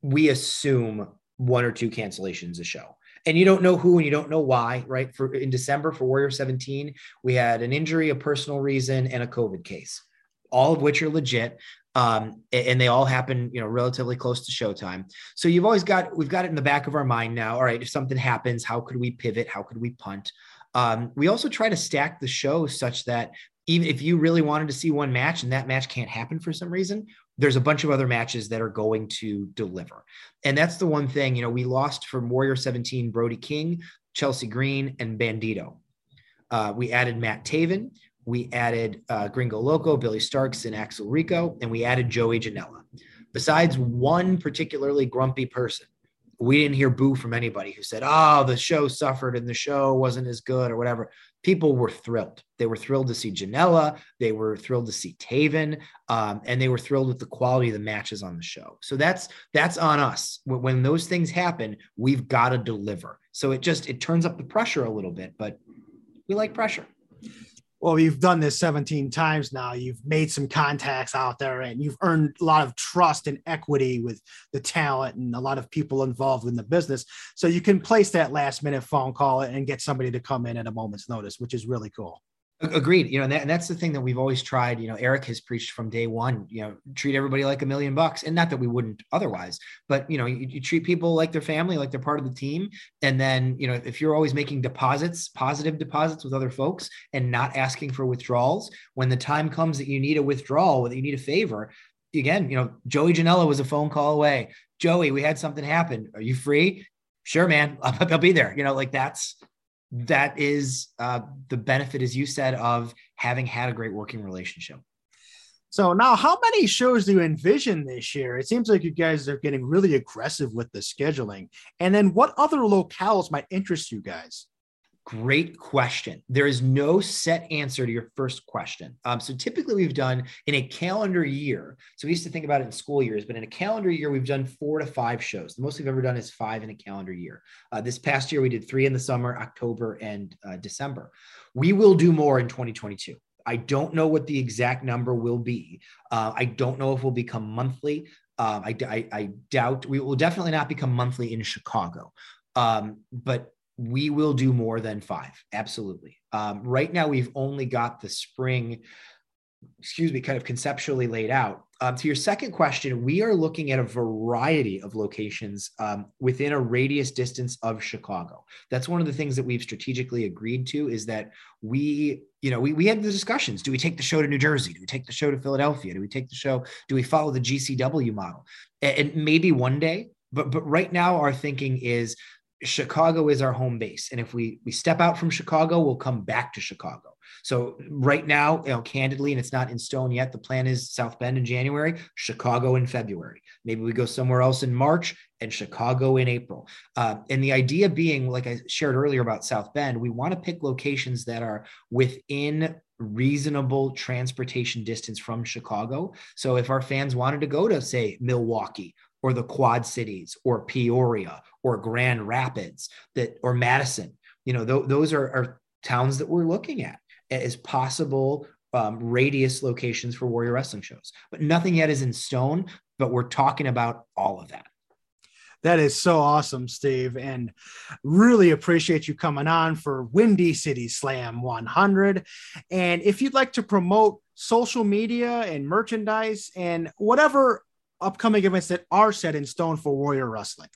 we assume one or two cancellations a show. And you don't know who, and you don't know why, right? In December for Warrior 17, we had an injury, a personal reason, and a COVID case, all of which are legit. And they all happen, relatively close to showtime. So we've got it in the back of our mind now. All right, if something happens, how could we pivot? How could we punt? We also try to stack the show such that even if you really wanted to see one match and that match can't happen for some reason, there's a bunch of other matches that are going to deliver. And that's the one thing, you know, we lost from Warrior 17, Brody King, Chelsea Green, and Bandito. We added Matt Taven. We added Gringo Loco, Billy Starks, and Axel Rico, and we added Joey Janela. Besides one particularly grumpy person, we didn't hear boo from anybody who said, oh, the show suffered and the show wasn't as good or whatever. People were thrilled. They were thrilled to see Janela. They were thrilled to see Taven. And they were thrilled with the quality of the matches on the show. So that's on us. When those things happen, we've got to deliver. So it turns up the pressure a little bit, but we like pressure. Well, you've done this 17 times now. You've made some contacts out there and you've earned a lot of trust and equity with the talent and a lot of people involved in the business. So you can place that last minute phone call and get somebody to come in at a moment's notice, which is really cool. Agreed. You know, and that's the thing that we've always tried. You know, Eric has preached from day one, you know, treat everybody like $1 million bucks, and not that we wouldn't otherwise, but you know, you treat people like their family, like they're part of the team. And then, you know, if you're always making deposits, positive deposits with other folks and not asking for withdrawals, when the time comes that you need a withdrawal, that you need a favor, again, you know, Joey Janela was a phone call away. Joey, we had something happen. Are you free? Sure, man. I'll be there. You know, like that is the benefit, as you said, of having had a great working relationship. So now how many shows do you envision this year? It seems like you guys are getting really aggressive with the scheduling. And then what other locales might interest you guys? Great question. There is no set answer to your first question. So typically we've done in a calendar year. So we used to think about it in school years, but in a calendar year, we've done 4 to 5 shows. The most we've ever done is 5 in a calendar year. This past year, we did 3 in the summer, October and December. We will do more in 2022. I don't know what the exact number will be. I don't know if we'll become monthly. I doubt we will definitely not become monthly in Chicago, but we will do more than 5. Absolutely. Right now, we've only got the spring, kind of conceptually laid out. To your second question, we are looking at a variety of locations within a radius distance of Chicago. That's one of the things that we've strategically agreed to is that we had the discussions. Do we take the show to New Jersey? Do we take the show to Philadelphia? Do we follow the GCW model? And maybe one day, but right now our thinking is Chicago is our home base. And if we step out from Chicago, we'll come back to Chicago. So right now, you know, candidly, and it's not in stone yet, the plan is South Bend in January, Chicago in February. Maybe we go somewhere else in March and Chicago in April. And the idea being, like I shared earlier about South Bend, we want to pick locations that are within reasonable transportation distance from Chicago. So if our fans wanted to go to, say, Milwaukee, or the Quad Cities, or Peoria, or Grand Rapids, or Madison. You know, those are towns that we're looking at as possible radius locations for Warrior Wrestling shows. But nothing yet is in stone, but we're talking about all of that. That is so awesome, Steve, and really appreciate you coming on for Windy City Slam 100. And if you'd like to promote social media and merchandise and whatever upcoming events that are set in stone for Warrior Wrestling.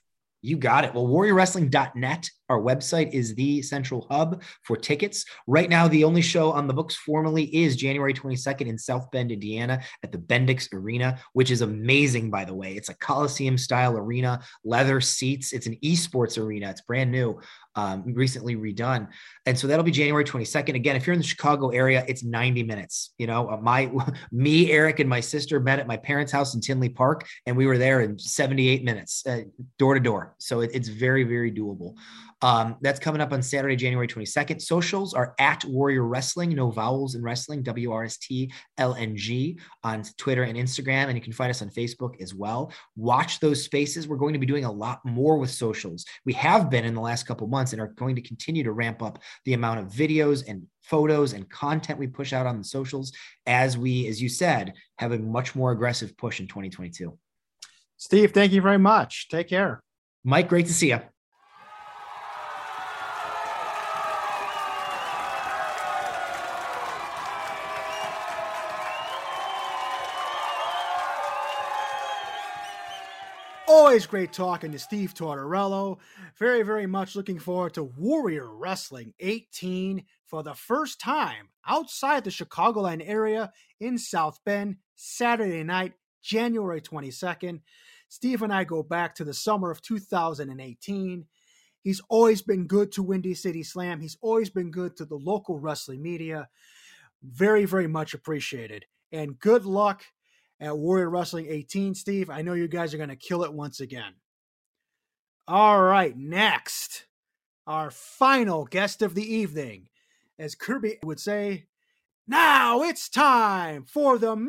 You got it. Well, warriorwrestling.net, our website, is the central hub for tickets. Right now, the only show on the books formally is January 22nd in South Bend, Indiana at the Bendix Arena, which is amazing, by the way. It's a Coliseum-style arena, leather seats. It's an esports arena. It's brand new, recently redone. And so that'll be January 22nd. Again, if you're in the Chicago area, it's 90 minutes. You know, me, Eric, and my sister met at my parents' house in Tinley Park, and we were there in 78 minutes, door to door. So it's very, very doable. That's coming up on Saturday, January 22nd. Socials are at Warrior Wrestling, no vowels in wrestling, WRSTLNG on Twitter and Instagram. And you can find us on Facebook as well. Watch those spaces. We're going to be doing a lot more with socials. We have been in the last couple months and are going to continue to ramp up the amount of videos and photos and content we push out on the socials as we, as you said, have a much more aggressive push in 2022. Steve, thank you very much. Take care. Mike, great to see you. Always great talking to Steve Tortorello. Very, very much looking forward to Warrior Wrestling 18 for the first time outside the Chicagoland area in South Bend, Saturday night, January 22nd. Steve and I go back to the summer of 2018. He's always been good to Windy City Slam. He's always been good to the local wrestling media. Very, very much appreciated. And good luck at Warrior Wrestling 18, Steve. I know you guys are going to kill it once again. All right, next, our final guest of the evening. As Kirby would say, now it's time for the main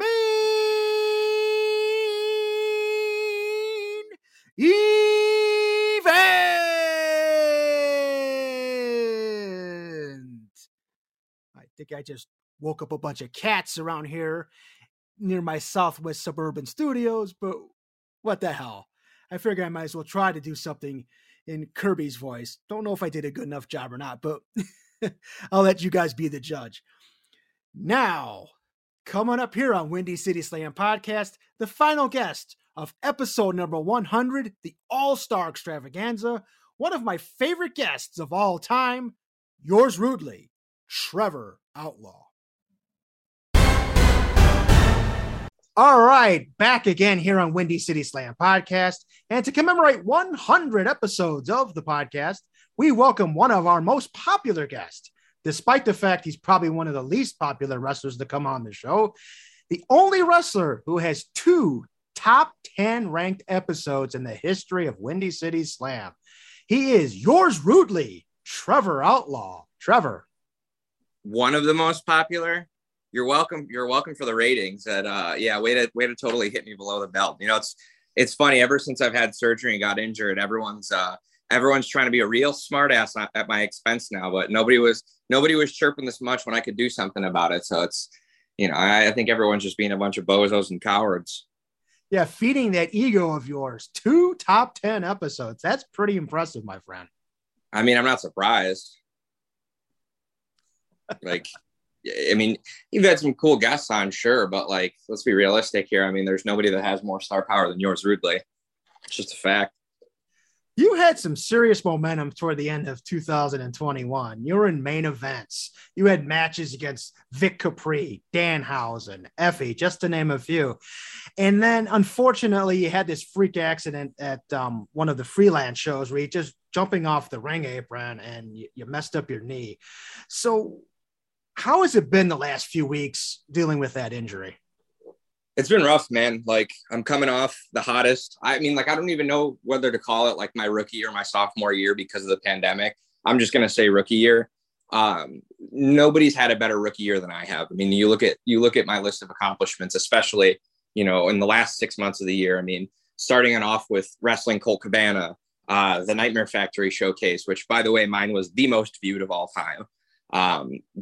event. I think I just woke up a bunch of cats around here near my southwest suburban studios, but what the hell? I figure I might as well try to do something in Kirby's voice. Don't know if I did a good enough job or not, but I'll let you guys be the judge. Now, coming up here on Windy City Slam Podcast, the final guest of episode number 100, the All-Star Extravaganza, one of my favorite guests of all time, yours rudely, Trevor Outlaw. All right, back again here on Windy City Slam Podcast. And to commemorate 100 episodes of the podcast, we welcome one of our most popular guests, despite the fact he's probably one of the least popular wrestlers to come on the show. The only wrestler who has two top 10 ranked episodes in the history of Windy City Slam. He is yours rudely, Trevor Outlaw. Trevor. One of the most popular. You're welcome for the ratings. That way to totally hit me below the belt. You know, it's funny. Ever since I've had surgery and got injured, everyone's trying to be a real smartass at my expense now. But nobody was chirping this much when I could do something about it. So it's, you know, I think everyone's just being a bunch of bozos and cowards. Yeah, feeding that ego of yours. Two top 10 episodes. That's pretty impressive, my friend. I mean, I'm not surprised. Like, I mean, you've had some cool guests on, sure, but like, let's be realistic here. I mean, there's nobody that has more star power than yours rudely. It's just a fact. You had some serious momentum toward the end of 2021. You were in main events. You had matches against Vic Capri, Danhausen, Effie, just to name a few. And then, unfortunately, you had this freak accident at one of the freelance shows where you just jumping off the ring apron and you messed up your knee. So how has it been the last few weeks dealing with that injury? It's been rough, man. Like, I'm coming off the hottest. I mean, like, I don't even know whether to call it like my rookie or my sophomore year because of the pandemic. I'm just going to say rookie year. Nobody's had a better rookie year than I have. I mean, you look at my list of accomplishments, especially, you know, in the last 6 months of the year. I mean, starting it off with wrestling Colt Cabana, the Nightmare Factory showcase, which, by the way, mine was the most viewed of all time.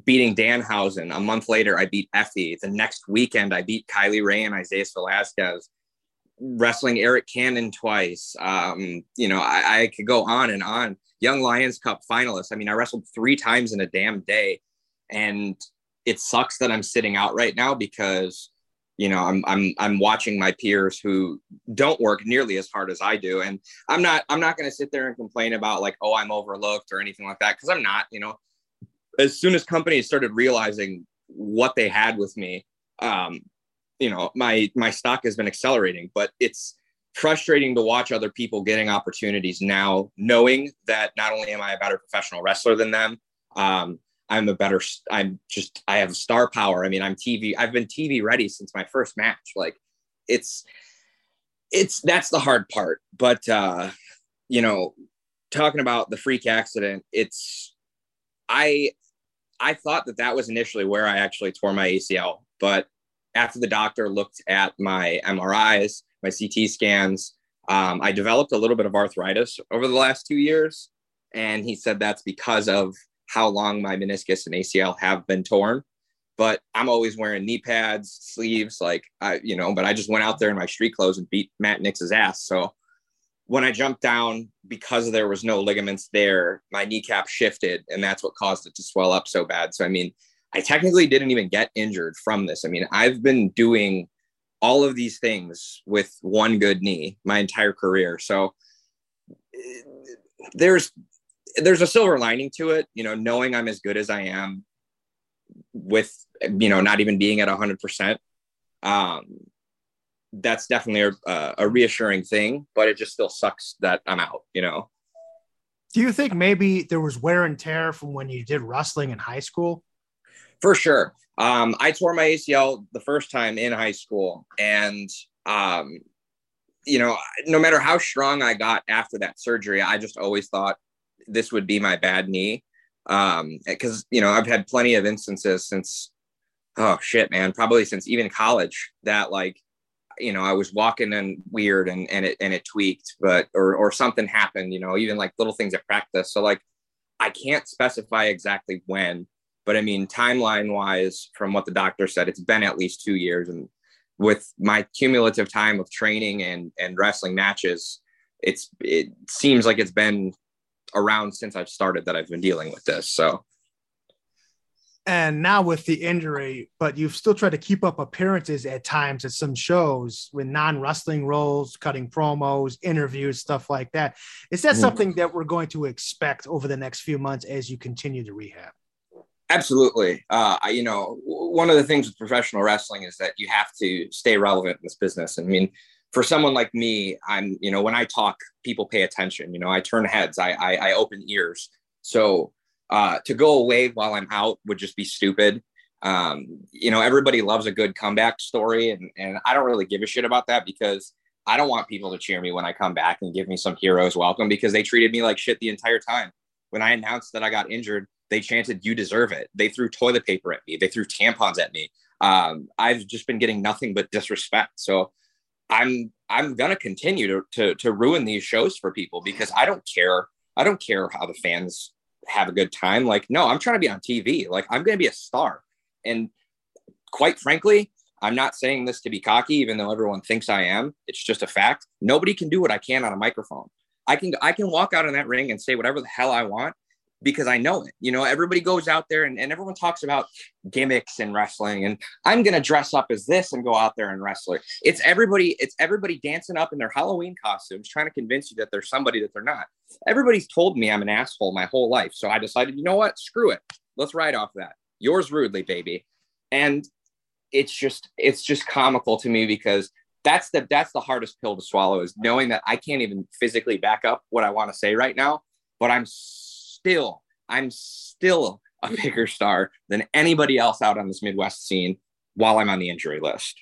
Beating Danhausen. A month later, I beat Effie. The next weekend, I beat Kylie Ray and Isaias Velasquez. Wrestling Eric Cannon twice. You know, I could go on and on. Young Lions Cup finalist. I mean, I wrestled 3 times in a damn day. And it sucks that I'm sitting out right now because, you know, I'm watching my peers who don't work nearly as hard as I do. And I'm not going to sit there and complain about like, oh, I'm overlooked or anything like that. Cause I'm not, you know, as soon as companies started realizing what they had with me, you know, my stock has been accelerating, but it's frustrating to watch other people getting opportunities now, knowing that not only am I a better professional wrestler than them, I have star power. I mean, I've been TV ready since my first match. Like that's the hard part. But, you know, talking about the freak accident, I thought that was initially where I actually tore my ACL, but after the doctor looked at my MRIs, my CT scans, I developed a little bit of arthritis over the last 2 years. And he said that's because of how long my meniscus and ACL have been torn, but I'm always wearing knee pads, sleeves, but I just went out there in my street clothes and beat Matt Nix's ass. So when I jumped down, because there was no ligaments there, my kneecap shifted and that's what caused it to swell up so bad. So, I mean, I technically didn't even get injured from this. I mean, I've been doing all of these things with one good knee my entire career. So there's a silver lining to it, you know, knowing I'm as good as I am with, you know, not even being at 100%. That's definitely a reassuring thing, but it just still sucks that I'm out, you know? Do you think maybe there was wear and tear from when you did wrestling in high school? For sure. I tore my ACL the first time in high school, and, you know, no matter how strong I got after that surgery, I just always thought this would be my bad knee. Cause you know, I've had plenty of instances since, oh shit, man, probably since even college that, like, you know, I was walking and weird and it tweaked, but, or something happened, you know, even like little things at practice. So like, I can't specify exactly when, but I mean, timeline wise, from what the doctor said, it's been at least 2 years. And with my cumulative time of training and wrestling matches, it seems like it's been around since I've started that I've been dealing with this. So, and now with the injury, but you've still tried to keep up appearances at times at some shows with non-wrestling roles, cutting promos, interviews, stuff like that. Is that something that we're going to expect over the next few months as you continue to rehab? Absolutely. You know, one of the things with professional wrestling is that you have to stay relevant in this business. I mean, for someone like me, I'm, you know, when I talk, people pay attention, you know, I turn heads, I open ears. So to go away while I'm out would just be stupid. You know, everybody loves a good comeback story. And I don't really give a shit about that, because I don't want people to cheer me when I come back and give me some hero's welcome, because they treated me like shit the entire time. When I announced that I got injured, they chanted, "You deserve it." They threw toilet paper at me. They threw tampons at me. I've just been getting nothing but disrespect. So I'm going to continue to ruin these shows for people, because I don't care. I don't care how the fans have a good time. Like, no, I'm trying to be on TV. Like, I'm going to be a star. And quite frankly, I'm not saying this to be cocky, even though everyone thinks I am. It's just a fact. Nobody can do what I can on a microphone. I can walk out in that ring and say whatever the hell I want, because I know it. You know, everybody goes out there and everyone talks about gimmicks and wrestling, and I'm going to dress up as this and go out there and wrestle. It's everybody dancing up in their Halloween costumes, trying to convince you that they're somebody that they're not. Everybody's told me I'm an asshole my whole life. So I decided, you know what? Screw it. Let's ride off that. Yours rudely, baby. And it's just comical to me, because that's the hardest pill to swallow, is knowing that I can't even physically back up what I want to say right now, but I'm still a bigger star than anybody else out on this Midwest scene while I'm on the injury list.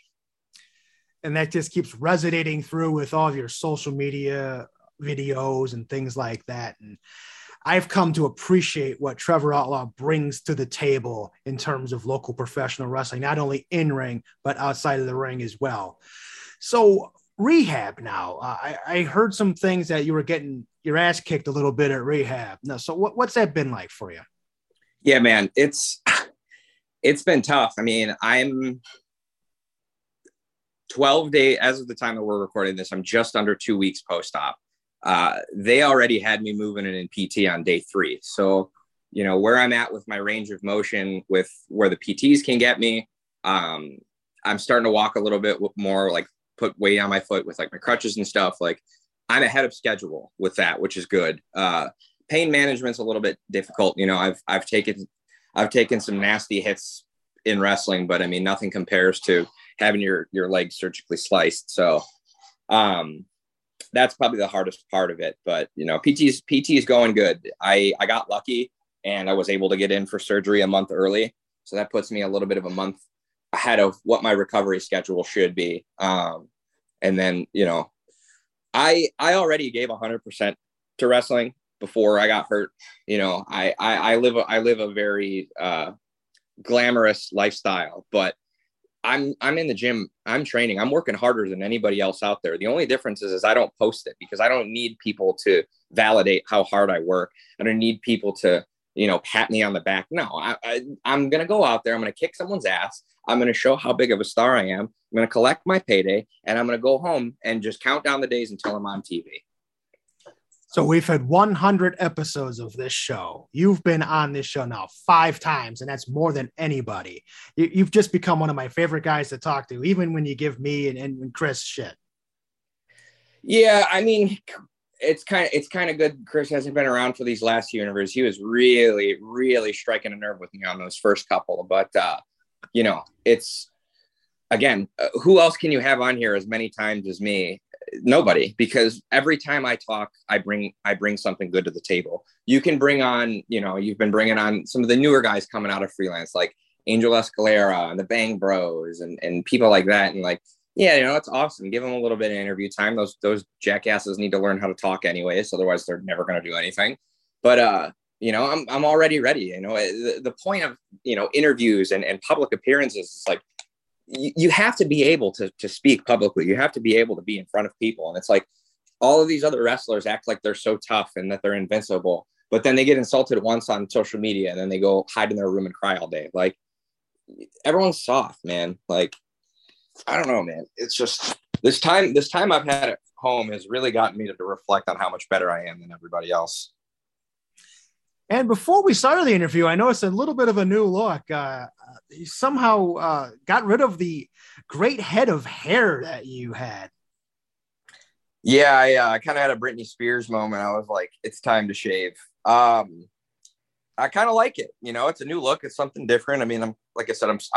And that just keeps resonating through with all of your social media videos and things like that. And I've come to appreciate what Trevor Outlaw brings to the table in terms of local professional wrestling, not only in ring, but outside of the ring as well. So rehab now, I heard some things that you were getting your ass kicked a little bit at rehab. No, so what's that been like for you? Yeah, man, it's been tough. I mean, I'm 12 days as of the time that we're recording this. I'm just under 2 weeks post-op. They already had me moving in PT on day 3. So, you know, where I'm at with my range of motion, with where the PTs can get me, I'm starting to walk a little bit more, like put weight on my foot with like my crutches and stuff. Like, I'm ahead of schedule with that, which is good. Pain management's a little bit difficult. You know, I've taken some nasty hits in wrestling, but I mean, nothing compares to having your leg surgically sliced. So that's probably the hardest part of it, but you know, PT is going good. I got lucky and I was able to get in for surgery a month early. So that puts me a little bit of a month ahead of what my recovery schedule should be. And then, you know, I already gave 100% to wrestling before I got hurt. You know, I live a very glamorous lifestyle, but I'm in the gym. I'm training. I'm working harder than anybody else out there. The only difference is I don't post it, because I don't need people to validate how hard I work. I don't need people to, you know, pat me on the back. No, I'm going to go out there. I'm going to kick someone's ass. I'm going to show how big of a star I am. I'm going to collect my payday, and I'm going to go home and just count down the days until I'm on TV. So we've had 100 episodes of this show. You've been on this show now 5 times, and that's more than anybody. You've just become one of my favorite guys to talk to, even when you give me and Chris shit. Yeah, I mean, it's kind of good Chris hasn't been around for these last few interviews. He was really, really striking a nerve with me on those first couple. But, you know, it's, again, who else can you have on here as many times as me? Nobody, because every time I talk, I bring something good to the table. You can bring on, you know, you've been bringing on some of the newer guys coming out of freelance, like Angel Escalera and the Bang Bros and people like that. And like, yeah, you know, it's awesome. Give them a little bit of interview time. Those jackasses need to learn how to talk anyways. Otherwise they're never going to do anything. But, you know, I'm already ready. You know, the point of, you know, interviews and public appearances is like, you have to be able to speak publicly. You have to be able to be in front of people. And it's like all of these other wrestlers act like they're so tough and that they're invincible, but then they get insulted once on social media and then they go hide in their room and cry all day. Like everyone's soft, man. Like, I don't know, man. It's just this time I've had at home has really gotten me to reflect on how much better I am than everybody else. And before we started the interview, I noticed a little bit of a new look. You somehow got rid of the great head of hair that you had. Yeah, I kind of had a Britney Spears moment. I was like, it's time to shave. I kind of like it. You know, it's a new look. It's something different. I mean, I'm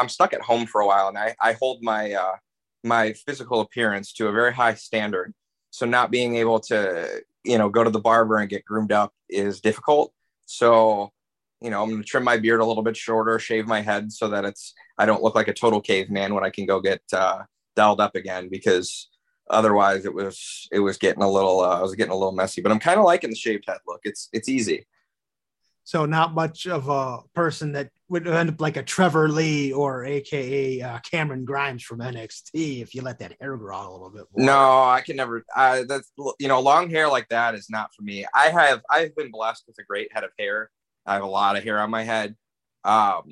stuck at home for a while, and I hold my my physical appearance to a very high standard. So not being able to, you know, go to the barber and get groomed up is difficult. So, you know, I'm going to trim my beard a little bit shorter, shave my head so that I don't look like a total caveman when I can go get dialed up again, because otherwise it was getting a little, I was getting a little messy, but I'm kind of liking the shaved head look. It's easy. So not much of a person that would end up like a Trevor Lee or AKA Cameron Grimes from NXT if you let that hair grow a little bit more. No, I can never. That's, you know, long hair like that is not for me. I've been blessed with a great head of hair. I have a lot of hair on my head. So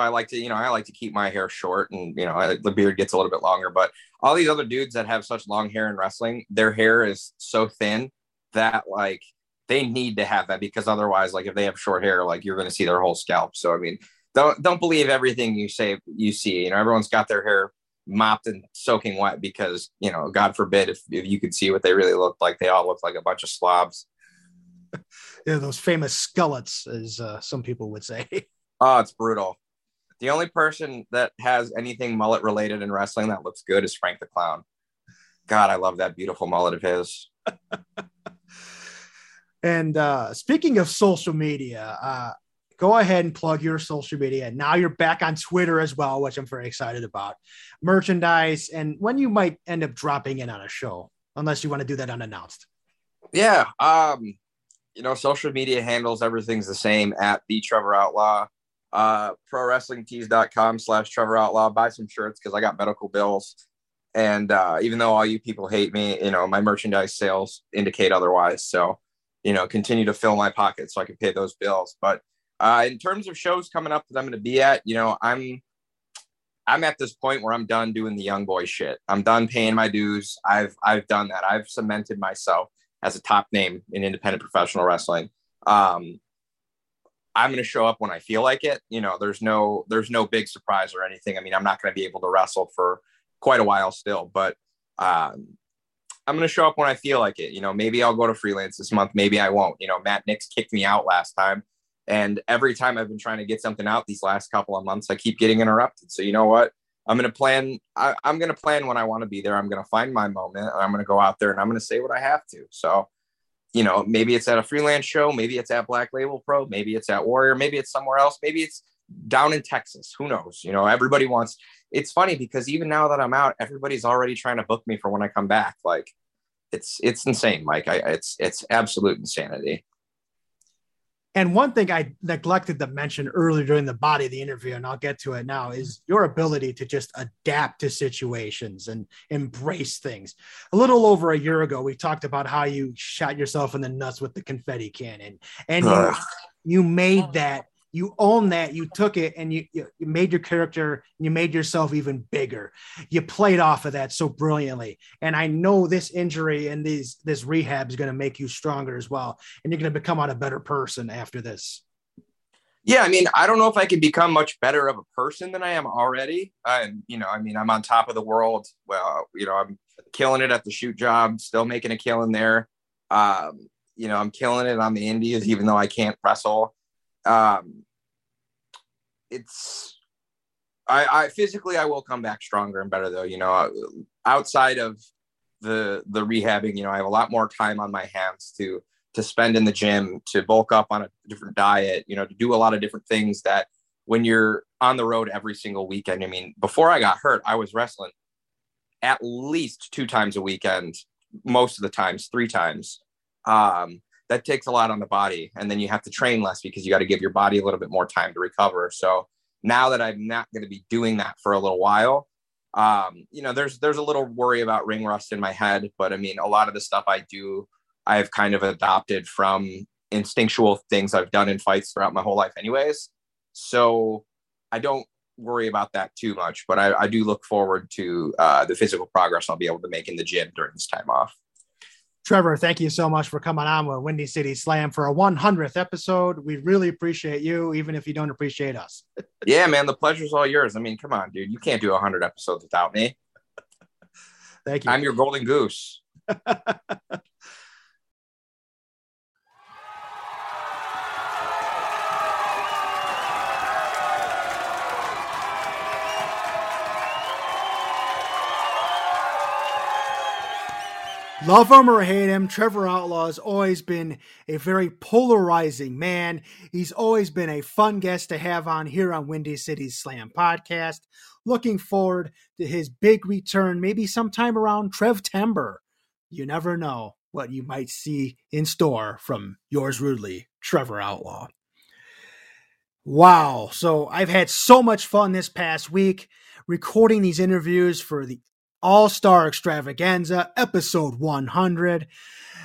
I like to keep my hair short, and, you know, the beard gets a little bit longer, but all these other dudes that have such long hair in wrestling, their hair is so thin that like, they need to have that, because otherwise, like if they have short hair, like you're going to see their whole scalp. So, I mean, don't believe everything you say, you see, you know, everyone's got their hair mopped and soaking wet because, you know, God forbid if you could see what they really look like, they all look like a bunch of slobs. Yeah, those famous skullets, as some people would say. Oh, it's brutal. The only person that has anything mullet related in wrestling that looks good is Frank the Clown. God, I love that beautiful mullet of his. And speaking of social media, go ahead and plug your social media. And now you're back on Twitter as well, which I'm very excited about. Merchandise, and when you might end up dropping in on a show, unless you want to do that unannounced. Yeah. You know, social media handles, everything's the same at the Trevor Outlaw, prowrestlingtees.com/Trevor Outlaw. Buy some shirts because I got medical bills. And even though all you people hate me, you know, my merchandise sales indicate otherwise. So, you know, continue to fill my pocket so I can pay those bills. But in terms of shows coming up that I'm going to be at, you know, I'm at this point where I'm done doing the young boy shit. I'm done paying my dues. I've done that. I've cemented myself as a top name in independent professional wrestling. I'm going to show up when I feel like it. You know, there's no big surprise or anything. I mean, I'm not going to be able to wrestle for quite a while still, but, I'm going to show up when I feel like it. You know, maybe I'll go to freelance this month. Maybe I won't. You know, Matt Nix kicked me out last time. And every time I've been trying to get something out these last couple of months, I keep getting interrupted. So you know what? I'm going to plan when I want to be there. I'm going to find my moment. I'm going to go out there and I'm going to say what I have to. So, you know, maybe it's at a freelance show. Maybe it's at Black Label Pro. Maybe it's at Warrior. Maybe it's somewhere else. Maybe it's down in Texas. Who knows? You know, everybody wants. It's funny because even now that I'm out, everybody's already trying to book me for when I come back. Like, it's insane, Mike. It's absolute insanity. And one thing I neglected to mention earlier during the body of the interview, and I'll get to it now, is your ability to just adapt to situations and embrace things. A little over a year ago, we talked about how you shot yourself in the nuts with the confetti cannon, and you made that you own that, you took it, and you made your character, and you made yourself even bigger. You played off of that so brilliantly. And I know this injury and this rehab is going to make you stronger as well. And you're going to become out a better person after this. Yeah, I mean, I don't know if I can become much better of a person than I am already. I'm on top of the world. Well, I'm killing it at the shoot job, still making a killing there. I'm killing it on the indies, even though I can't wrestle. I physically, I will come back stronger and better though. Outside of the rehabbing, I have a lot more time on my hands to spend in the gym, to bulk up on a different diet, to do a lot of different things that when you're on the road every single weekend. I mean, before I got hurt, I was wrestling at least 2 times a weekend, most of the times 3 times. That takes a lot on the body. And then you have to train less because you got to give your body a little bit more time to recover. So now that I'm not going to be doing that for a little while, there's a little worry about ring rust in my head. But I mean, a lot of the stuff I do, I've kind of adopted from instinctual things I've done in fights throughout my whole life anyways. So I don't worry about that too much, but I do look forward to the physical progress I'll be able to make in the gym during this time off. Trevor, thank you so much for coming on with Windy City Slam for a 100th episode. We really appreciate you, even if you don't appreciate us. Yeah, man, the pleasure's all yours. I mean, come on, dude. You can't do 100 episodes without me. Thank you. I'm your golden goose. Love him or hate him, Trevor Outlaw has always been a very polarizing man. He's always been a fun guest to have on here on Windy City Slam Podcast. Looking forward to his big return, maybe sometime around Trevtember. You never know what you might see in store from yours rudely, Trevor Outlaw. Wow, so I've had so much fun this past week recording these interviews for the All-Star Extravaganza, episode 100.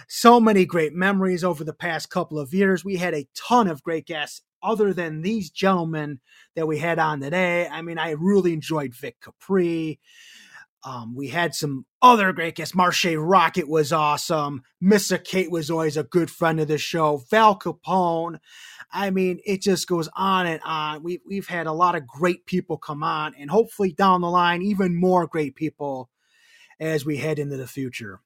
So many great memories over the past couple of years. We had a ton of great guests other than these gentlemen that we had on today. I mean, I really enjoyed Vic Capri. We had some other great guests. Marche Rocket was awesome. Missa Kate was always a good friend of the show. Val Capone. I mean, it just goes on and on. We've had a lot of great people come on, and hopefully down the line, even more great people as we head into the future.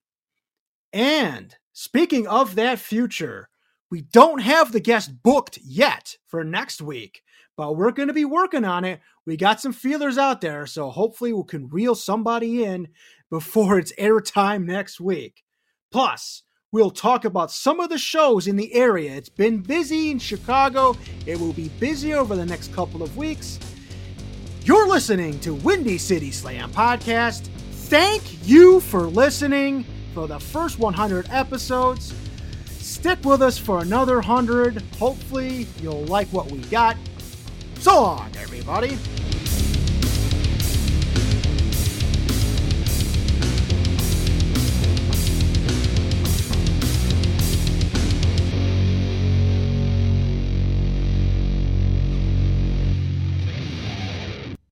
And speaking of that future, we don't have the guest booked yet for next week, but we're going to be working on it. We got some feelers out there, so hopefully we can reel somebody in before it's airtime next week. Plus, we'll talk about some of the shows in the area. It's been busy in Chicago. It will be busy over the next couple of weeks. You're listening to Windy City Slam Podcast. Thank you for listening for the first 100 episodes. Stick with us for another 100. Hopefully, you'll like what we got. So long, everybody.